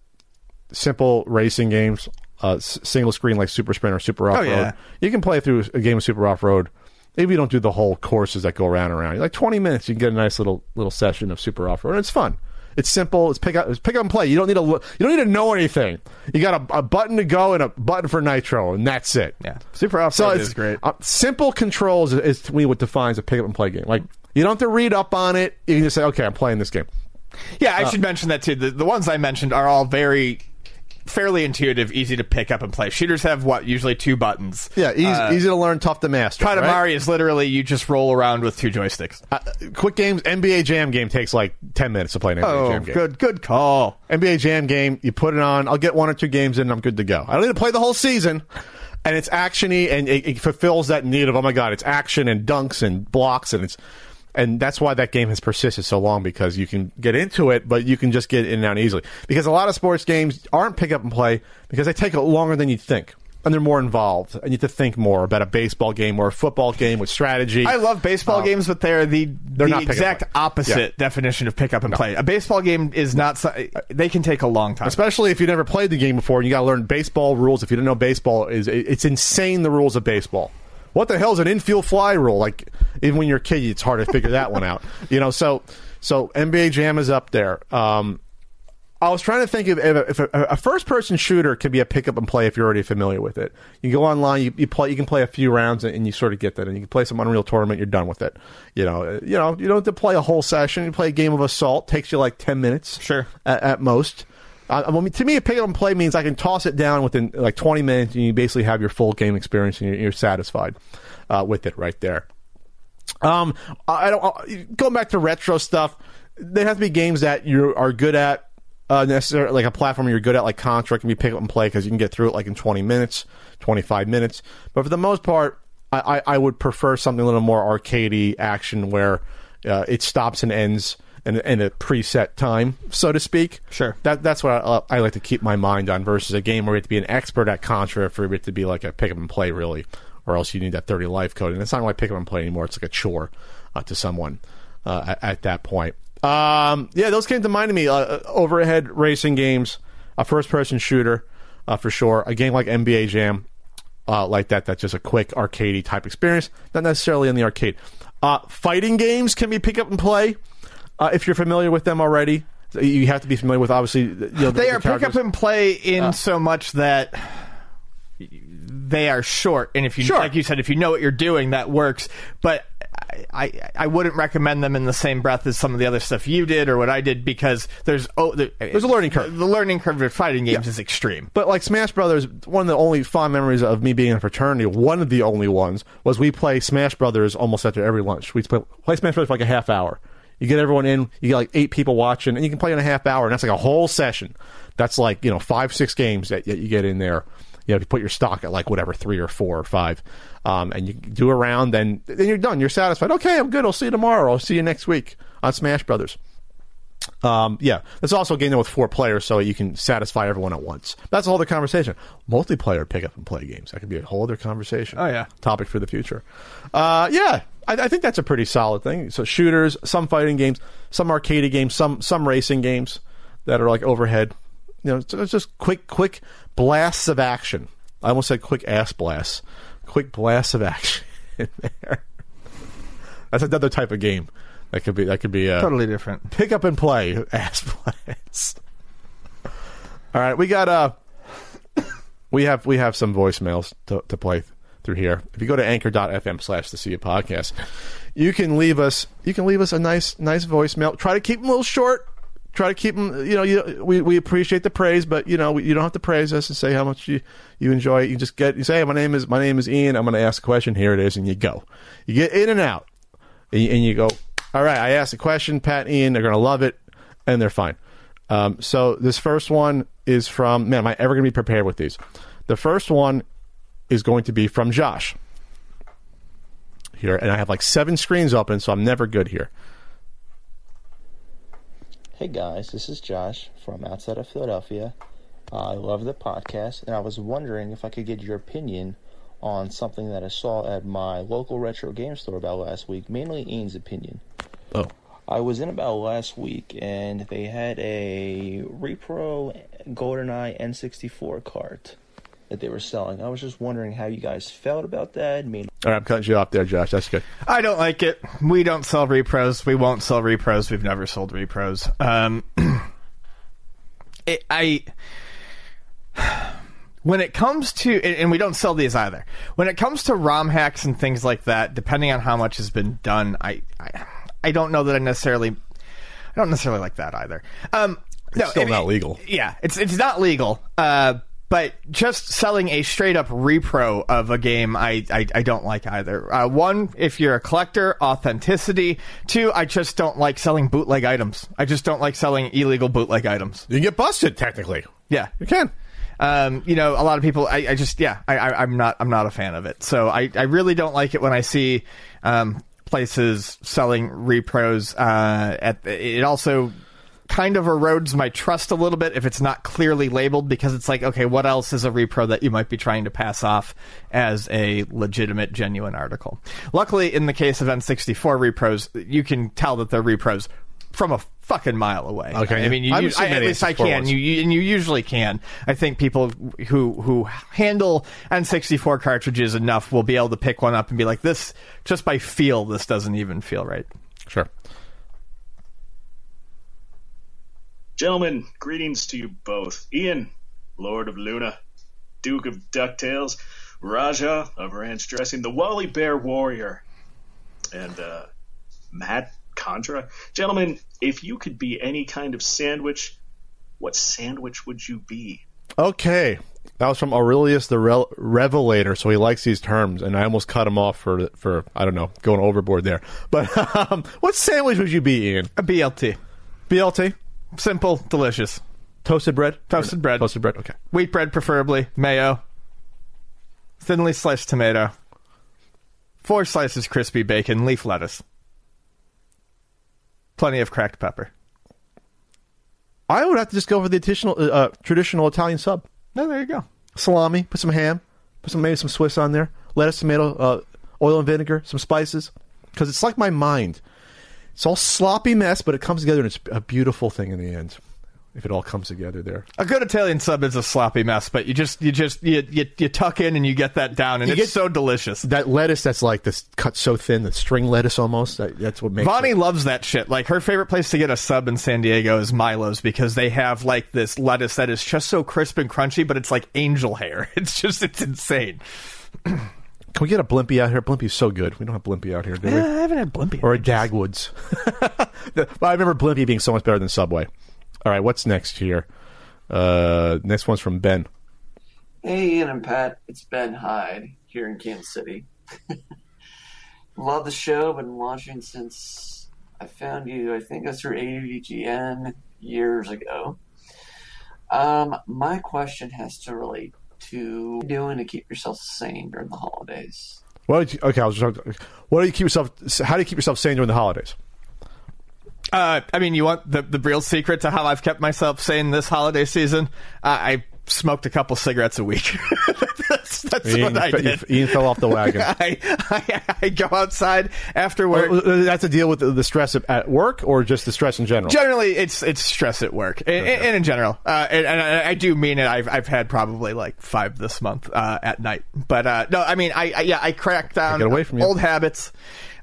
simple racing games, uh, s- single screen like Super Sprint or Super Off Road. Oh, yeah. You can play through a game of Super Off Road. Maybe you don't do the whole courses that go around and around. Like twenty minutes, you can get a nice little little session of Super Off Road, and it's fun. It's simple. It's pick up, it's pick up and play. You don't need to you don't need to know anything. You got a, a button to go and a button for nitro, and that's it. Yeah, Super Off Road so is great. Uh, simple controls is, is to me what defines a pick up and play game. Like you don't have to read up on it. You can just say, okay, I'm playing this game. Yeah, I uh, should mention that too. The, the ones I mentioned are all very. Fairly intuitive, easy to pick up and play. Shooters have, what, usually two buttons. Yeah, easy, uh, easy to learn, tough to master. Katamari right? is literally you just roll around with two joysticks. Uh, quick games, N B A Jam game takes like ten minutes to play an N B A oh, Jam game. Good, good call. N B A Jam game, you put it on, I'll get one or two games in and I'm good to go. I don't need to play the whole season, and it's action-y, and it, it fulfills that need of, oh my god, it's action and dunks and blocks, and it's and that's why that game has persisted so long, because you can get into it, but you can just get in and out easily. Because a lot of sports games aren't pick up and play because they take longer than you'd think. And they're more involved. And you have to think more about a baseball game or a football game with strategy. I love baseball um, games, but they're the, they're the exact opposite yeah. definition of pick up and no. play. A baseball game is not... They can take a long time. Especially if you never played the game before and you got to learn baseball rules. If you don't know baseball, is it's insane the rules of baseball. What the hell is an infield fly rule? Like, even when you're a kid, it's hard to figure that one out. You know, so so N B A Jam is up there. Um, I was trying to think of if a, a first-person shooter could be a pick-up and play if you're already familiar with it. You go online, you, you play, you can play a few rounds, and, and you sort of get that. And you can play some Unreal Tournament, you're done with it. You know, you know, you don't have to play a whole session. You play a game of Assault, takes you like ten minutes, sure, at, at most. Uh, I mean, to me, a pick-up and play means I can toss it down within like twenty minutes, and you basically have your full game experience, and you're, you're satisfied uh, with it right there. Um, I don't I, going back to retro stuff. They have to be games that you are good at. Uh, necessarily, like a platform you're good at, like Contra, can be pick up and play because you can get through it like in twenty minutes, twenty-five minutes. But for the most part, I, I, I would prefer something a little more arcadey action where uh, it stops and ends in, in a preset time, so to speak. Sure, that that's what I, I like to keep my mind on versus a game where you have to be an expert at Contra for it to be like a pick up and play really, or else you need that thirty life code, and it's not really pick up and play anymore. It's like a chore uh, to someone uh, at, at that point. Um, yeah, those came to mind to me. Uh, overhead racing games, a first-person shooter, uh, for sure. A game like N B A Jam, uh, like that, that's just a quick arcadey type experience, not necessarily in the arcade. Uh, fighting games can be pick up and play uh, if you're familiar with them already. You have to be familiar with, obviously, you know, the, they are the pick up and play in uh, so much that they are short, and if you, sure, like you said, if you know what you're doing, that works. But I, I, I wouldn't recommend them in the same breath as some of the other stuff you did or what I did, because there's oh, there, there's a learning curve. The, the learning curve of fighting games, yeah, is extreme. But like Smash Brothers, one of the only fond memories of me being in a fraternity, one of the only ones, was we play Smash Brothers almost after every lunch. We'd play, play Smash Brothers for like a half hour. You get everyone in, you get like eight people watching, and you can play in a half hour, and that's like a whole session. That's like, you know, five, six games that you get in there. You know, you put your stock at like whatever, three or four or five, um, and you do a round, then then you're done. You're satisfied. Okay, I'm good. I'll see you tomorrow. I'll see you next week on Smash Brothers. Um, yeah, it's also a game with four players, so you can satisfy everyone at once. That's a whole other conversation. Multiplayer pick up and play games. That could be a whole other conversation. Oh yeah, topic for the future. Uh, yeah, I, I think that's a pretty solid thing. So shooters, some fighting games, some arcade games, some some racing games that are like overhead. You know, it's just quick, quick blasts of action. I almost said quick ass blasts. Quick blasts of action in there. That's another type of game. That could be. That could be a totally different. Pick up and play ass blasts. All right, we got uh we have we have some voicemails to, to play through here. If you go to anchor dot f m slash the sea of podcast, you can leave us. You can leave us a nice, nice voicemail. Try to keep them a little short. Try to keep them, you know, you, we, we appreciate the praise, but, you know, we, you don't have to praise us and say how much you, you enjoy it. You just get, you say, hey, my name is my name is Ian. I'm going to ask a question. Here it is. And you go. You get in and out. And you, and you go, all right, I asked a question. Pat and Ian, they're going to love it. And they're fine. Um, so this first one is from, man, am I ever going to be prepared with these? The first one is going to be from Josh. Here. And I have like seven screens open, so I'm never good here. Hey guys, this is Josh from outside of Philadelphia. Uh, I love the podcast, and I was wondering if I could get your opinion on something that I saw at my local retro game store about last week, mainly Ian's opinion. Oh. I was in about last week, and they had a Repro GoldenEye N sixty-four cart that they were selling. I was just wondering how you guys felt about that. I mean, all right, I'm cutting you off there, Josh. That's good. I don't like it. We don't sell repros. We won't sell repros. We've never sold repros. Um, it, I when it comes to, and we don't sell these either. When it comes to ROM hacks and things like that, depending on how much has been done, I I, I don't know that I necessarily, I don't necessarily like that either. Um, it's no, still I mean, not legal. Yeah, it's it's not legal. Uh. But just selling a straight-up repro of a game, I, I, I don't like either. Uh, one, if you're a collector, authenticity. Two, I just don't like selling bootleg items. I just don't like selling illegal bootleg items. You get busted, technically. Yeah. You can. Um, you know, a lot of people, I, I just, yeah, I, I, I'm not I'm not a fan of it. So I, I really don't like it when I see um, places selling repros. Uh, at the, it also kind of erodes my trust a little bit if it's not clearly labeled, because it's like, okay, what else is a repro that you might be trying to pass off as a legitimate, genuine article? Luckily, in the case of N sixty-four repros, you can tell that they're repros from a fucking mile away. Okay, I mean, you, you, I, at least I can, you, you, and you usually can. I think people who who handle N sixty-four cartridges enough will be able to pick one up and be like, this, just by feel, this doesn't even feel right. Sure. Gentlemen, greetings to you both. Ian, Lord of Luna, Duke of DuckTales, Raja of Ranch Dressing, the Wally Bear Warrior, and uh, Matt Condra. Gentlemen, if you could be any kind of sandwich, what sandwich would you be? Okay. That was from Aurelius the Re- Revelator, so he likes these terms, and I almost cut him off for, for I don't know, going overboard there. But um, what sandwich would you be, Ian? A B L T. B L T? Simple, delicious. Toasted bread? Toasted bread. Toasted bread, okay. Wheat bread, preferably. Mayo. Thinly sliced tomato. Four slices crispy bacon, leaf lettuce. Plenty of cracked pepper. I would have to just go for the traditional, uh, traditional Italian sub. No, there you go. Salami, put some ham, put some maybe some Swiss on there. Lettuce, tomato, uh, oil and vinegar, some spices. Because it's like my mind. It's all sloppy mess, but it comes together, and it's a beautiful thing in the end. If it all comes together, there. A good Italian sub is a sloppy mess, but you just you just you you, you tuck in and you get that down, and you it's so delicious. That lettuce that's like this cut so thin, the string lettuce almost. That, that's what makes. Bonnie it. loves that shit. Like her favorite place to get a sub in San Diego is Milo's because they have like this lettuce that is just so crisp and crunchy, but it's like angel hair. It's just it's insane. Can we get a Blimpie out here? Blimpie's so good. We don't have Blimpie out here, do we? Uh, I haven't had Blimpie. Or a Dagwoods. I remember Blimpie being so much better than Subway. All right, what's next here? Uh, next one's from Ben. Hey, Ian and Pat. It's Ben Hyde here in Kansas City. Love the show. Been watching since I found you. I think that's through A V G N years ago. Um, my question has to relate to what are you doing to keep yourself sane during the holidays? Well, okay, I was just talking, what do you keep yourself? How do you keep yourself sane during the holidays? Uh, I mean, you want the the real secret to how I've kept myself sane this holiday season? Uh, I smoked a couple cigarettes a week. that's that's Ian, what I did. Ian fell off the wagon. I, I, I go outside after work. Oh, that's a deal with the stress at work, or just the stress in general? Generally, it's it's stress at work, and, okay. and in general. Uh, and, and I do mean it. I've I've had probably like five this month uh, at night. But uh, no, I mean, I, I yeah, I cracked down I old habits.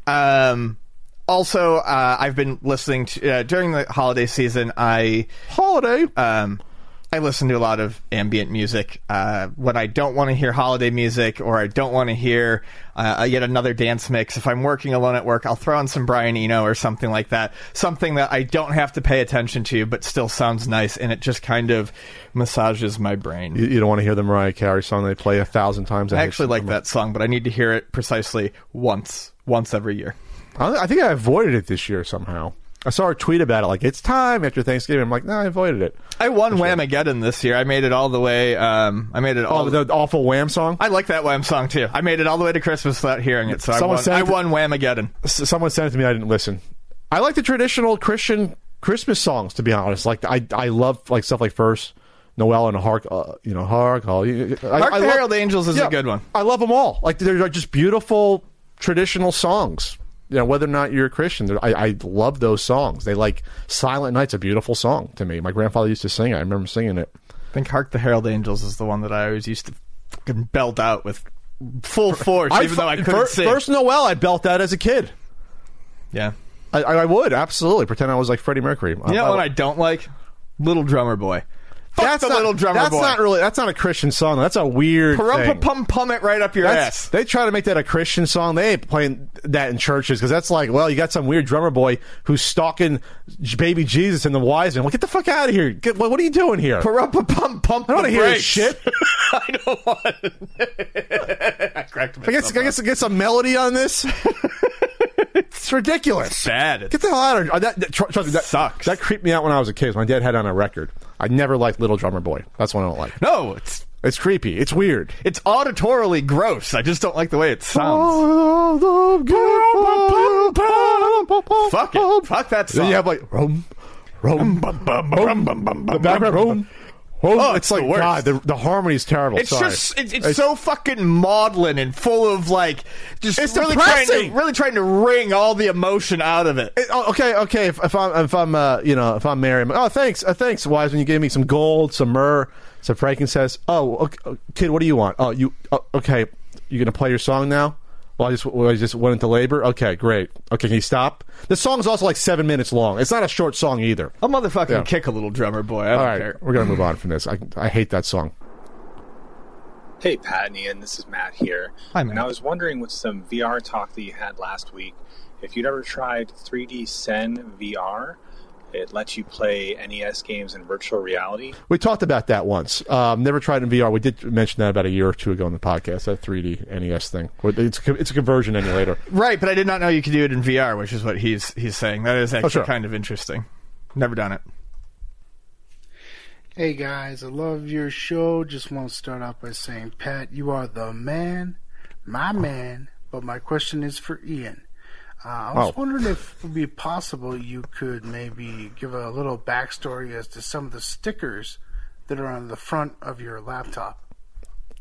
Um. Also, uh, I've been listening to uh, during the holiday season. I holiday. Um, I listen to a lot of ambient music uh, when I don't want to hear holiday music, or I don't want to hear uh, yet another dance mix. If I'm working alone at work, I'll throw on some Brian Eno or something like that. Something that I don't have to pay attention to, but still sounds nice, and it just kind of massages my brain. You, you don't want to hear the Mariah Carey song they play a thousand times. I, I actually like that song, but I need to hear it precisely once, once every year. I think I avoided it this year somehow. I saw her tweet about it, like, it's time after Thanksgiving. I'm like, no, I avoided it. I won sure. Whamageddon this year. I made it all the way. Um, I made it all oh, the, the awful Wham song? I like that Wham song, too. I made it all the way to Christmas without hearing it, so someone I won, won Whamageddon. Someone sent it to me. I didn't listen. I like the traditional Christian Christmas songs, to be honest. Like, I I love like stuff like First Noel and Hark, uh, you know, Hark. Hark the Herald Angels is yeah, a good one. I love them all. Like, they're just beautiful traditional songs. You know, whether or not you're a Christian, I, I love those songs. They like Silent Night's a beautiful song to me. My grandfather used to sing it. I remember singing it. I think Hark the Herald Angels is the one that I always used to fucking belt out with full force, I, even though I couldn't first, sing. First Noel, I belt out as a kid. Yeah. I, I would, absolutely. Pretend I was like Freddie Mercury. You I, know I, what I don't like? Little Drummer Boy. Fuck that's the not, little drummer that's boy. Not really, that's not a Christian song. That's a weird thing. Pum pum it right up your that's, ass. They try to make that a Christian song. They ain't playing that in churches because that's like, well, you got some weird drummer boy who's stalking baby Jesus and the wise men. Well, get the fuck out of here. Get, what are you doing here? Parumpa pum pump. I don't want to hear this shit. I don't want to. I cracked myself. I guess, I guess I get some melody on this. It's ridiculous. It's bad. Get the hell out of here. That, that, trust me, that sucks. That creeped me out when I was a kid. My dad had it on a record. I never liked Little Drummer Boy. That's what I don't like. No, it's it's creepy. It's weird. It's auditorily gross. I just don't like the way it sounds. Fuck it. Fuck that song. Then you have like rum, rum, bum, bum, rum, bum, bum, bum, oh, it's, it's like, the God, the, the harmony is terrible. It's Sorry. just, it's, it's, it's so fucking maudlin and full of, like, just it's really depressing. trying to, really trying to wring all the emotion out of it. it oh, okay, okay, if, if I'm, if I'm, uh, you know, if I'm married, I'm, oh, thanks, uh, thanks, Wiseman, you gave me some gold, some myrrh, some frankincense. Oh, okay, kid, what do you want? Oh, you, oh, okay, you're going to play your song now? Well, I just, well, I just went into labor? Okay, great. Okay, can you stop? This song's also like seven minutes long. It's not a short song either. I'll motherfucking yeah. kick a little drummer boy. I don't All right, care. We're going to move on from this. I, I hate that song. Hey, Pat and Ian. This is Matt here. Hi, Matt. And I was wondering with some V R talk that you had last week, if you'd ever tried three D Sen V R, it lets you play N E S games in virtual reality. We talked about that once. Um, never tried in V R. We did mention that about a year or two ago on the podcast, that three D N E S thing. It's a, it's a conversion emulator. Right, but I did not know you could do it in V R, which is what he's he's saying. That is actually oh, sure. kind of interesting. Never done it. Hey, guys. I love your show. Just want to start off by saying, Pat, you are the man, my man, but my question is for Ian. Uh, I was oh. wondering if it would be possible you could maybe give a little backstory as to some of the stickers that are on the front of your laptop.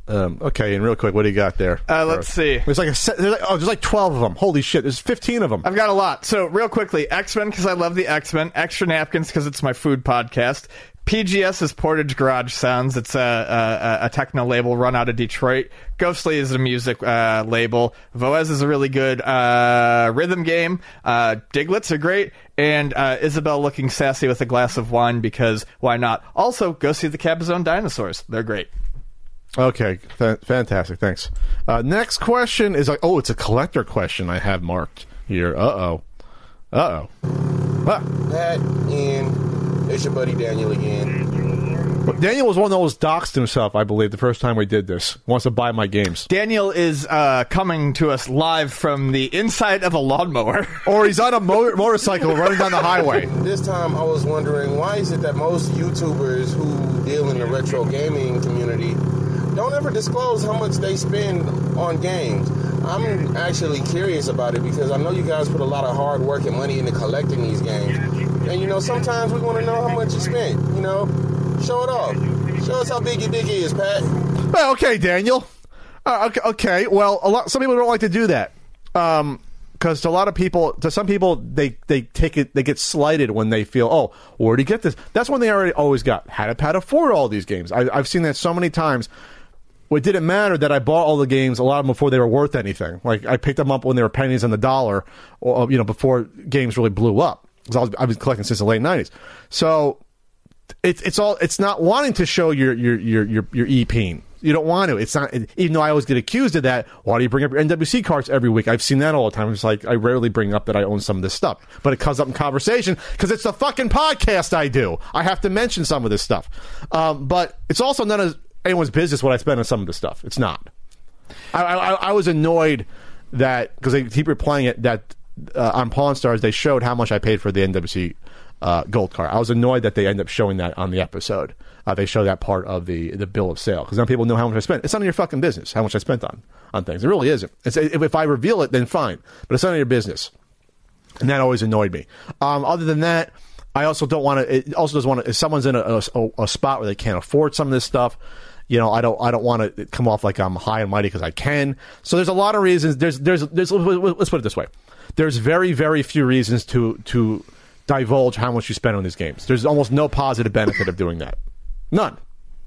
Um, okay, and real quick, what do you got there? Uh, let's see. There's like a set, there's like, oh, there's like twelve of them. Holy shit, there's fifteen of them. I've got a lot. So real quickly, X-Men, because I love the X-Men. Extra Napkins, because it's my food podcast. P G S is Portage Garage Sounds. It's a, a, a techno label run out of Detroit. Ghostly is a music uh, label. Voez is a really good uh, rhythm game. Uh, Diglets are great. And uh, Isabel looking sassy with a glass of wine, because why not? Also, go see the Cabazon Dinosaurs. They're great. Okay, th- fantastic. Thanks. Uh, next question is... like, oh, it's a collector question I have marked here. Uh-oh. Uh-oh. Ah. That in... It's your buddy Daniel again. But Daniel was one that was doxed himself, I believe, the first time we did this. He wants to buy my games. Daniel is uh, coming to us live from the inside of a lawnmower. Or he's on a mo- motorcycle running down the highway. This time I was wondering, why is it that most YouTubers who deal in the retro gaming community don't ever disclose how much they spend on games? I'm actually curious about it, because I know you guys put a lot of hard work and money into collecting these games. And, you know, sometimes we want to know how much you spent, you know? Show it off. Show us how big your dick is, Pat. Well, okay, Daniel. Uh, okay, okay, well, a lot, some people don't like to do that. Um... Because to a lot of people, to some people, they, they take it, they get slighted when they feel, oh, where do you get this? That's when they already always got, how to pat afford all these games. I, I've seen that so many times. Well, it didn't matter that I bought all the games, a lot of them before they were worth anything. Like, I picked them up when they were pennies on the dollar, or, you know, before games really blew up. Because I was, I've been collecting since the late nineties. So it's it's all it's not wanting to show your your your your, your e-peen. You don't want to. It's not, even though I always get accused of that. Why do you bring up your N W C cards every week? I've seen that all the time. It's like, I rarely bring up that I own some of this stuff, but it comes up in conversation because it's the fucking podcast I do. I have to mention some of this stuff. Um, but it's also none of anyone's business what I spend on some of this stuff. It's not. I, I, I was annoyed that, because they keep replaying it, that uh, on Pawn Stars they showed how much I paid for the N W C uh, gold card. I was annoyed that they end up showing that on the episode. Uh, they show that part of the, the bill of sale, because now people know how much I spent. It's none of your fucking business how much I spent on, on things. It really isn't. It's, if I reveal it, then fine. But it's none of your business. And that always annoyed me. Um, other than that, I also don't want to... It also doesn't want to... If someone's in a, a, a spot where they can't afford some of this stuff, you know, I don't I don't want to come off like I'm high and mighty because I can. So there's a lot of reasons. There's there's there's Let's put it this way. There's very, very few reasons to to divulge how much you spend on these games. There's almost no positive benefit of doing that. None.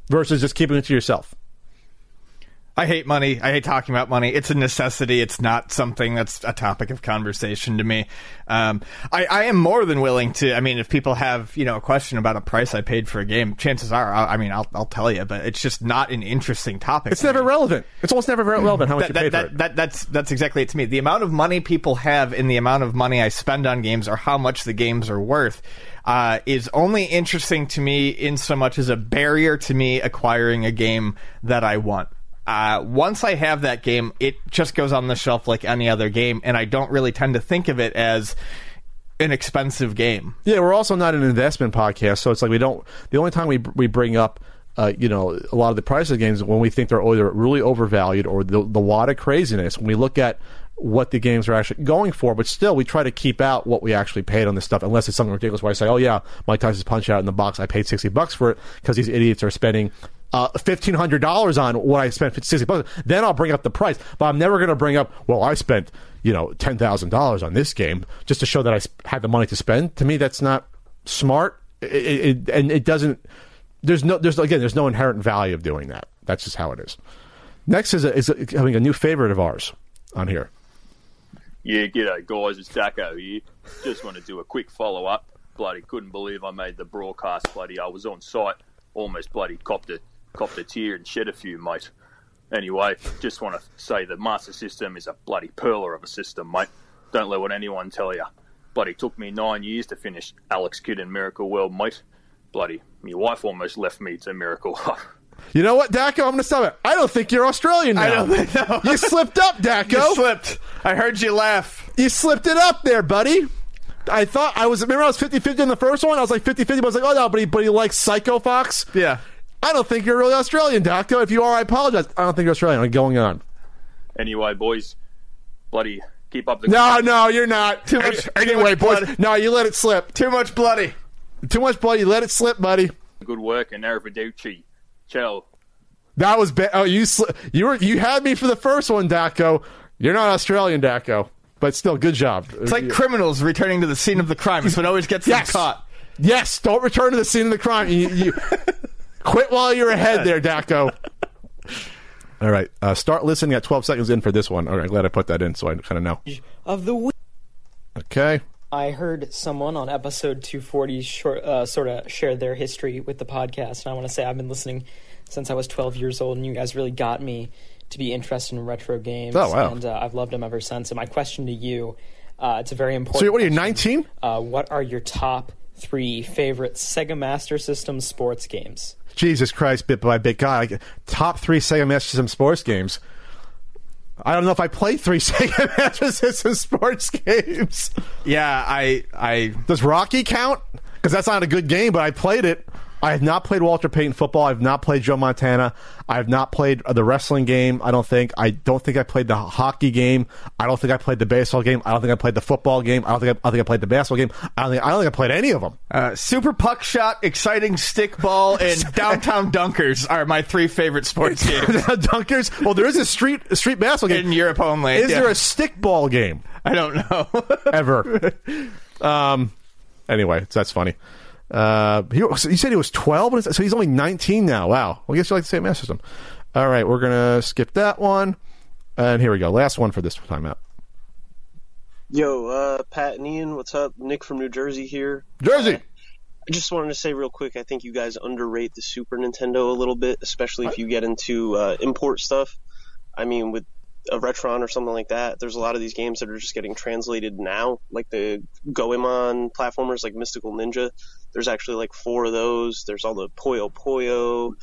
Versus just keeping it to yourself. I hate money. I hate talking about money. It's a necessity. It's not something that's a topic of conversation to me. Um, I, I am more than willing to... I mean, if people have, you know, a question about a price I paid for a game, chances are, I, I mean, I'll, I'll tell you, but it's just not an interesting topic. It's never relevant. It's almost never relevant how much that, you paid that, for that, that, that's, that's exactly it to me. The amount of money people have and the amount of money I spend on games, or how much the games are worth, Uh, is only interesting to me in so much as a barrier to me acquiring a game that I want. Uh, once I have that game, it just goes on the shelf like any other game, and I don't really tend to think of it as an expensive game. Yeah, we're also not an investment podcast, so it's like we don't... The only time we we bring up, uh, you know, a lot of the price of games when we think they're either really overvalued or the, the wad of craziness. When we look at what the games are actually going for, but still we try to keep out what we actually paid on this stuff, unless it's something ridiculous where I say, oh yeah, Mike Tyson's Punch Out in the box, I paid sixty bucks for it because these idiots are spending uh, fifteen hundred dollars on what I spent sixty bucks. Then I'll bring up the price, but I'm never going to bring up, well, I spent, you know, ten thousand dollars on this game just to show that I had the money to spend. To me, that's not smart. It, it, and it doesn't, there's no, there's again, there's no inherent value of doing that. That's just how it is. Next is, a, is a, having a new favorite of ours on here. Yeah, g'day guys, it's Daco here. Just want to do a quick follow-up. Bloody couldn't believe I made the broadcast, bloody. I was on site, almost bloody copped a, copped a tear and shed a few, mate. Anyway, just want to say the Master System is a bloody pearler of a system, mate. Don't let what anyone tell you. Bloody took me nine years to finish Alex Kidd in Miracle World, mate. Bloody, my wife almost left me to Miracle. You know what, Daco? I'm going to stop it. I don't think you're Australian now. I don't think no. You slipped up, Daco. You slipped. I heard you laugh. You slipped it up there, buddy. I thought I was, remember I was fifty-fifty in the first one? I was like fifty-fifty, but I was like, oh, no, but he, but he likes Psycho Fox? Yeah. I don't think you're really Australian, Daco. If you are, I apologize. I don't think you're Australian. I'm going on. Anyway, boys, bloody keep up the... No, no, you're not. Too much. Any, anyway, much boys, bloody. No, you let it slip. Too much bloody. Too much bloody. Let it slip, buddy. Good work, and arrivederci. Ciao. That was bad. Oh, you sl- you were you had me for the first one, Daco. You're not Australian, Daco, but still, good job. It's like yeah. criminals returning to the scene of the crime. It's what always gets yes. them caught. Yes, don't return to the scene of the crime. You, you quit while you're ahead there, Daco. All right, uh, start listening at twelve seconds in for this one. All right, glad I put that in, so I kind of know. Of the week. Okay. I heard someone on episode two forty short, uh, sort of share their history with the podcast, and I want to say I've been listening since I was twelve years old, and you guys really got me to be interested in retro games. Oh, wow. And uh, I've loved them ever since. And my question to you, uh, it's a very important question. So what are you, nineteen? Uh, what are your top three favorite Sega Master System sports games? Jesus Christ, bit by bit. God, top three Sega Master System sports games. I don't know if I played three Sega Master System sports games. Yeah, I... I Does Rocky count? Because that's not a good game, but I played it. I have not played Walter Payton football. I have not played Joe Montana. I have not played the wrestling game, I don't think. I don't think I played the hockey game. I don't think I played the baseball game. I don't think I played the football game. I don't think I, I, don't think I played the basketball game. I don't think I, don't think I played any of them. Uh, Super Puck Shot, Exciting Stick Ball, and Downtown Dunkers are my three favorite sports games. Dunkers? Well, there is a street street basketball game. In Europe only. Is yeah. there a stick ball game? I don't know. Ever. Um. Anyway, so that's funny. Uh, he, so you said he was twelve, so he's only nineteen now. Wow. Well, I guess you like the same master system. All right, we're gonna skip that one, and here we go. Last one for this time out. Yo, uh, Pat and Ian, what's up? Nick from New Jersey here. Jersey. Uh, I just wanted to say real quick, I think you guys underrate the Super Nintendo a little bit, especially if you get into uh, import stuff. I mean, with a Retron or something like that, there's a lot of these games that are just getting translated now, like the Goemon platformers, like Mystical Ninja. There's actually like four of those. There's all the Puyo Puyo.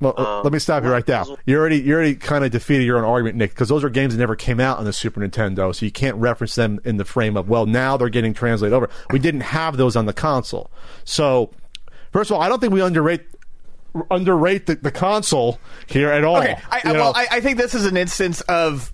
Well, um, let me stop you right now. You already you already kind of defeated your own argument, Nick, because those are games that never came out on the Super Nintendo, so you can't reference them in the frame of, well, now they're getting translated over. We didn't have those on the console. So, first of all, I don't think we underrate underrate the, the console here at all. Okay, I, I, well, I, I think this is an instance of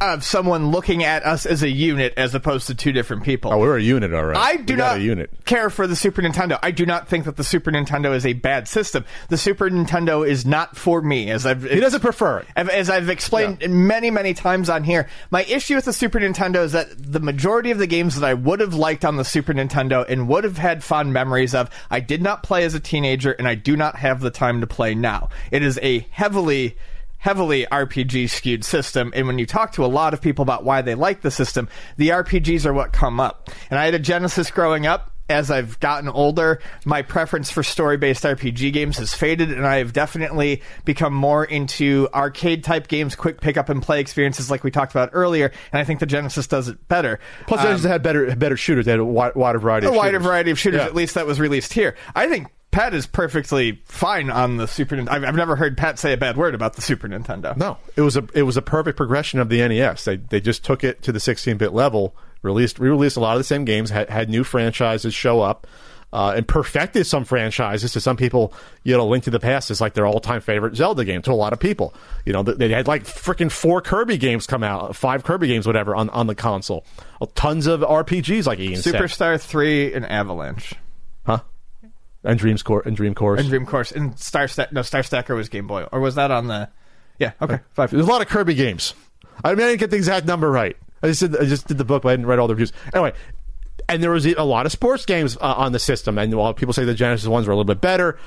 of someone looking at us as a unit as opposed to two different people. Oh, we're a unit, all right. I do not a unit. care for the Super Nintendo. I do not think that the Super Nintendo is a bad system. The Super Nintendo is not for me. As I've he doesn't prefer it. As I've explained yeah. many, many times on here, my issue with the Super Nintendo is that the majority of the games that I would have liked on the Super Nintendo and would have had fond memories of, I did not play as a teenager, and I do not have the time to play now. It is a heavily... heavily R P G-skewed system, and when you talk to a lot of people about why they like the system, the R P Gs are what come up. And I had a Genesis growing up. As I've gotten older, my preference for story-based R P G games has faded, and I have definitely become more into arcade-type games, quick pick-up-and-play experiences like we talked about earlier, and I think the Genesis does it better. Plus, um, they just had better, better shooters. They had a wider variety of shooters. A wider variety of shooters, yeah. At least that was released here. I think Pat is perfectly fine on the Super Nintendo. I've, I've never heard Pat say a bad word about the Super Nintendo. No, it was a it was a perfect progression of the N E S. They they just took it to the sixteen-bit level, released re-released a lot of the same games, had, had new franchises show up, uh, and perfected some franchises. To some people, you know, Link to the Past is like their all-time favorite Zelda game. To a lot of people, you know, they had like freaking four Kirby games come out, five Kirby games, whatever, on on the console. Well, tons of R P Gs, like Ian said. Superstar three and Avalanche, huh? And Dreams Course. And Dream Course. And Dream Course. And Star Stack. No, Star Stacker was Game Boy. Or was that on the... Yeah, okay. Five. There's a lot of Kirby games. I mean, I didn't get the exact number right. I just did, I just did the book, but I didn't write all the reviews. Anyway, and there was a lot of sports games uh, on the system. And while people say the Genesis ones were a little bit better,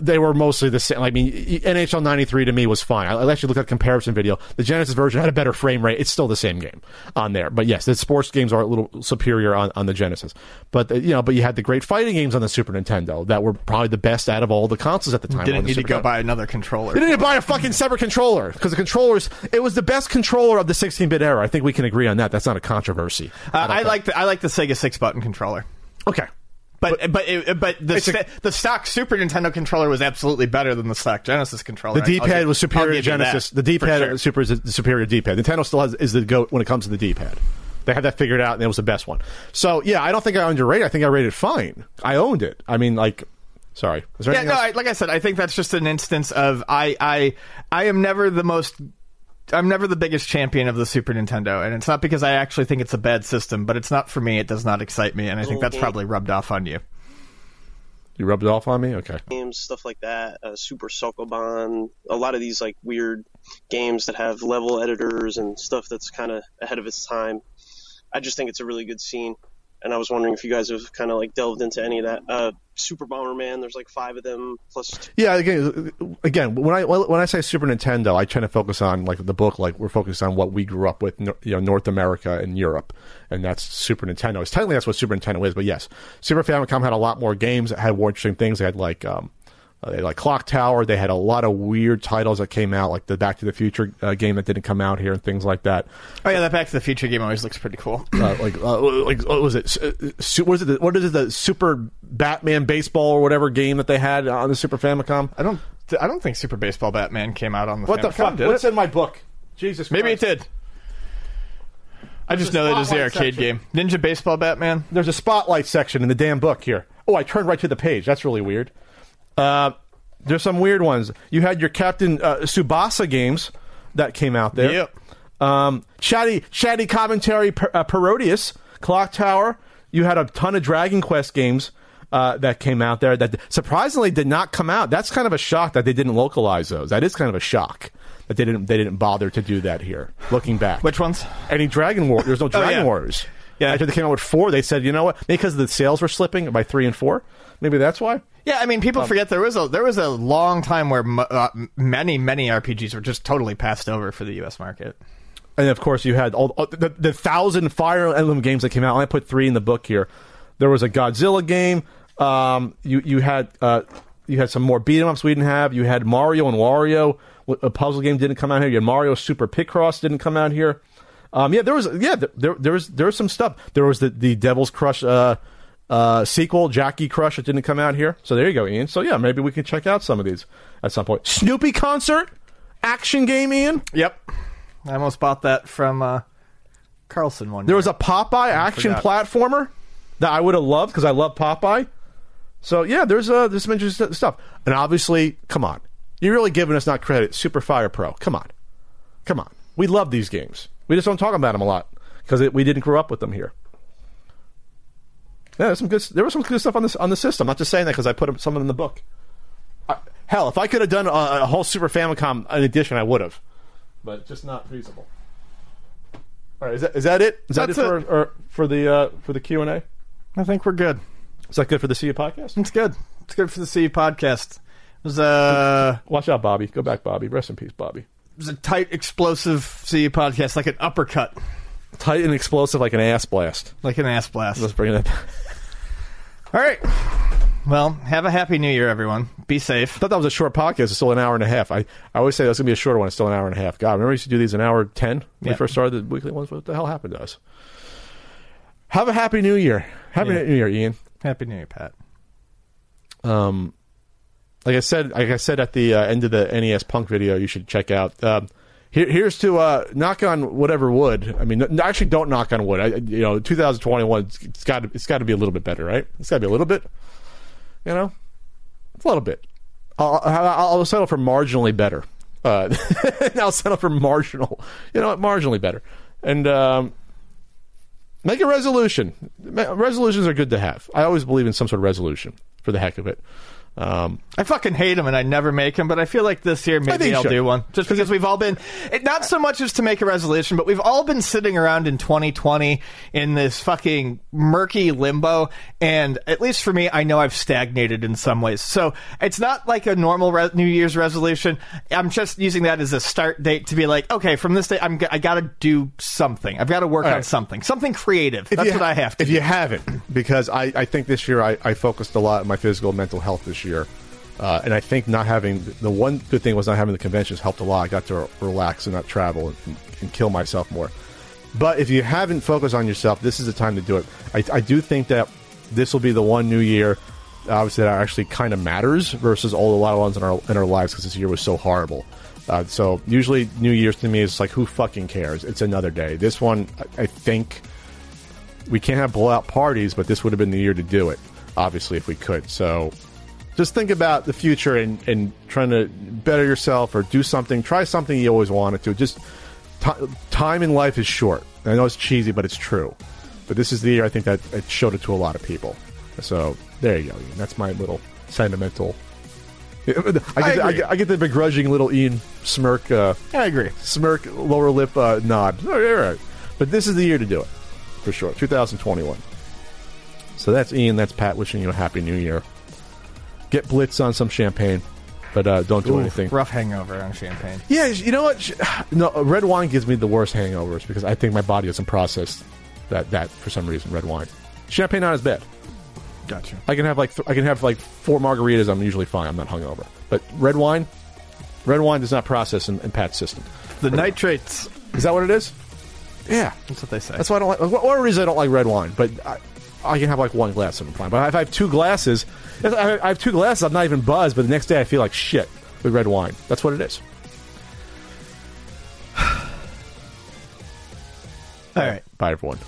They were mostly the same. I mean, N H L ninety-three to me was fine. I actually looked at a comparison video. The Genesis version had a better frame rate. It's still the same game on there. But yes, the sports games are a little superior on, on the Genesis. But you know, but you had the great fighting games on the Super Nintendo that were probably the best out of all the consoles at the time. Didn't need Super to go Nintendo. Buy another controller. They didn't buy a fucking separate controller because the controllers. It was the best controller of the sixteen-bit era. I think we can agree on that. That's not a controversy. Uh, I, I like the, I like the Sega six-button controller. Okay. But but but, it, but the st- a, the stock Super Nintendo controller was absolutely better than the stock Genesis controller. The D-pad get, was superior to Genesis. That, the D-pad sure. super is the superior D-pad. Nintendo still has, is the GOAT when it comes to the D-pad. They had that figured out, and it was the best one. So yeah, I don't think I underrated. I think I rated fine. I owned it. I mean, like, sorry. Is there yeah, no. I, like I said, I think that's just an instance of I I I am never the most. I'm never the biggest champion of the Super Nintendo, and it's not because I actually think it's a bad system, but it's not for me. It does not excite me, and I think that's probably rubbed off on you. You rubbed it off on me? Okay. Games, stuff like that, uh, Super Sokoban, a lot of these like weird games that have level editors and stuff that's kind of ahead of its time. I just think it's a really good scene, and I was wondering if you guys have kind of like delved into any of that. Uh, Super Bomberman, there's like five of them plus two. Yeah, again, again, when I when I say Super Nintendo, I try to focus on like the book, like we're focused on what we grew up with, you know, North America and Europe, and that's Super Nintendo. It's technically that's what Super Nintendo is, but yes, Super Famicom had a lot more games. It had more interesting things. They had like um, they had like Clock Tower. They had a lot of weird titles that came out, like the Back to the Future uh, game that didn't come out here and things like that. Oh yeah, that Back to the Future game always looks pretty cool. uh, like uh, like what was it? Su- what is it? The, what is it? The Super Batman Baseball or whatever game that they had on the Super Famicom. I don't. I don't think Super Baseball Batman came out on the. What Famicom, the fuck? Did What's it? In my book? Jesus. Maybe Christ. It did. I There's just know that it's the arcade section. Game. Ninja Baseball Batman. There's a spotlight section in the damn book here. Oh, I turned right to the page. That's really weird. Uh, there's some weird ones. You had your Captain uh, Tsubasa games that came out there. Yep. Um, chatty, chatty commentary, per, uh, Parodius, Clock Tower. You had a ton of Dragon Quest games. Uh, that came out there that surprisingly did not come out. That's kind of a shock that they didn't localize those. That is kind of a shock that they didn't they didn't bother to do that here. Looking back, which ones? Any Dragon War? There's no Dragon oh, yeah. Warriors. Yeah, after they came out with four, they said, you know what? Maybe because the sales were slipping by three and four. Maybe that's why. Yeah, I mean, people um, forget there was a there was a long time where m- uh, many many R P Gs were just totally passed over for the U S market. And of course, you had all the, the thousand Fire Emblem games that came out. And I put three in the book here. There was a Godzilla game. Um, you you had uh, you had some more beat 'em ups we didn't have. You had Mario and Wario. A puzzle game didn't come out here. You had Mario Super Picross didn't come out here. Um, yeah, there was yeah there there was there was some stuff. There was the, the Devil's Crush uh, uh, sequel, Jackie Crush. It didn't come out here. So there you go, Ian. So yeah, maybe we can check out some of these at some point. Snoopy Concert action game, Ian. Yep, I almost bought that from uh, Carlson one. There year. was a Popeye I action forgot. platformer. That I would have loved because I love Popeye. So yeah, there's uh, there's some interesting stuff. And obviously, come on, you're really giving us not credit. Super Fire Pro, come on, come on. We love these games. We just don't talk about them a lot because we didn't grow up with them here. Yeah, there's some good. There was some good stuff on this on the system. I'm not just saying that because I put some of them in the book. I, hell, if I could have done a, a whole Super Famicom edition, I would have, but just not feasible. All right, is that is that it? Is that That's it for it. Or, for the uh, for the Q and A? I think we're good. Is that good for the C U podcast? It's good. It's good for the C U podcast. It was uh, watch out, Bobby. Go back, Bobby. Rest in peace, Bobby. It was a tight, explosive C U podcast, like an uppercut. Tight and explosive, like an ass blast. Like an ass blast. Let's bring it up. All right. Well, have a happy New Year, everyone. Be safe. I thought that was a short podcast. It's still an hour and a half. I, I always say that's gonna be a shorter one. It's still an hour and a half. God, remember we used to do these an hour ten when yeah. we first started the weekly ones. What the hell happened to us? Have a happy New Year. Happy yeah. New Year, Ian. Happy New Year, Pat. Um, like I said, like I said at the uh, end of the N E S Punk video, you should check out. Um, here, here's to uh, knock on whatever wood. I mean, no, actually, don't knock on wood. I, you know, twenty twenty-one. It's, it's got to. It's got to be a little bit better, right? It's got to be a little bit. You know, it's a little bit. I'll, I'll, I'll settle for marginally better. Uh, I'll settle for marginal. You know, marginally better, and. Um, Make a resolution. Resolutions are good to have. I always believe in some sort of resolution for the heck of it. Um, I fucking hate him and I never make him, but I feel like this year maybe I'll should. do one. Just because we've all been, it, not so much as to make a resolution, but we've all been sitting around in twenty twenty in this fucking murky limbo, and at least for me, I know I've stagnated in some ways. So it's not like a normal re- New Year's resolution. I'm just using that as a start date to be like, okay, from this day, I'm g- I gotta do something. I've gotta work all on right. something. Something creative. If That's what ha- I have to if do. If you haven't, because I, I think this year I, I focused a lot on my physical and mental health this year. year. Uh, and I think not having the one good thing was not having the conventions helped a lot. I got to relax and not travel and, and kill myself more. But if you haven't focused on yourself, this is the time to do it. I, I do think that this will be the one new year, obviously, that actually kind of matters versus all the lot of ones in our in our lives, because this year was so horrible. Uh, so usually New Year's to me is like, who fucking cares? It's another day. This one, I, I think we can't have blowout parties, but this would have been the year to do it, obviously, if we could. So just think about the future and, and trying to better yourself or do something. Try something you always wanted to. Just t- time in life is short. I know it's cheesy, but it's true. But this is the year I think that it showed it to a lot of people. So there you go, Ian. That's my little sentimental. I get, I the, I, I get the begrudging little Ian smirk. Uh, I agree. Smirk, lower lip uh, nod. All right, all right. But this is the year to do it, for sure. twenty twenty-one. So that's Ian. That's Pat wishing you a happy new year. Get blitzed on some champagne, but uh, don't do Ooh, anything. Rough hangover on champagne. Yeah, you know what? No, red wine gives me the worst hangovers because I think my body doesn't process that, that for some reason. Red wine, champagne not as bad. Gotcha. I can have like th- I can have like four margaritas. I'm usually fine. I'm not hungover. But red wine, red wine does not process in, in Pat's system. The red nitrates. Wine. Is that what it is? Yeah, that's what they say. That's why I don't like. One reason I don't like red wine, but. I, I can have like one glass and I'm fine. But if I have two glasses, if I have two glasses, I'm not even buzzed, but the next day I feel like shit with red wine. That's what it is. All right. Bye, everyone.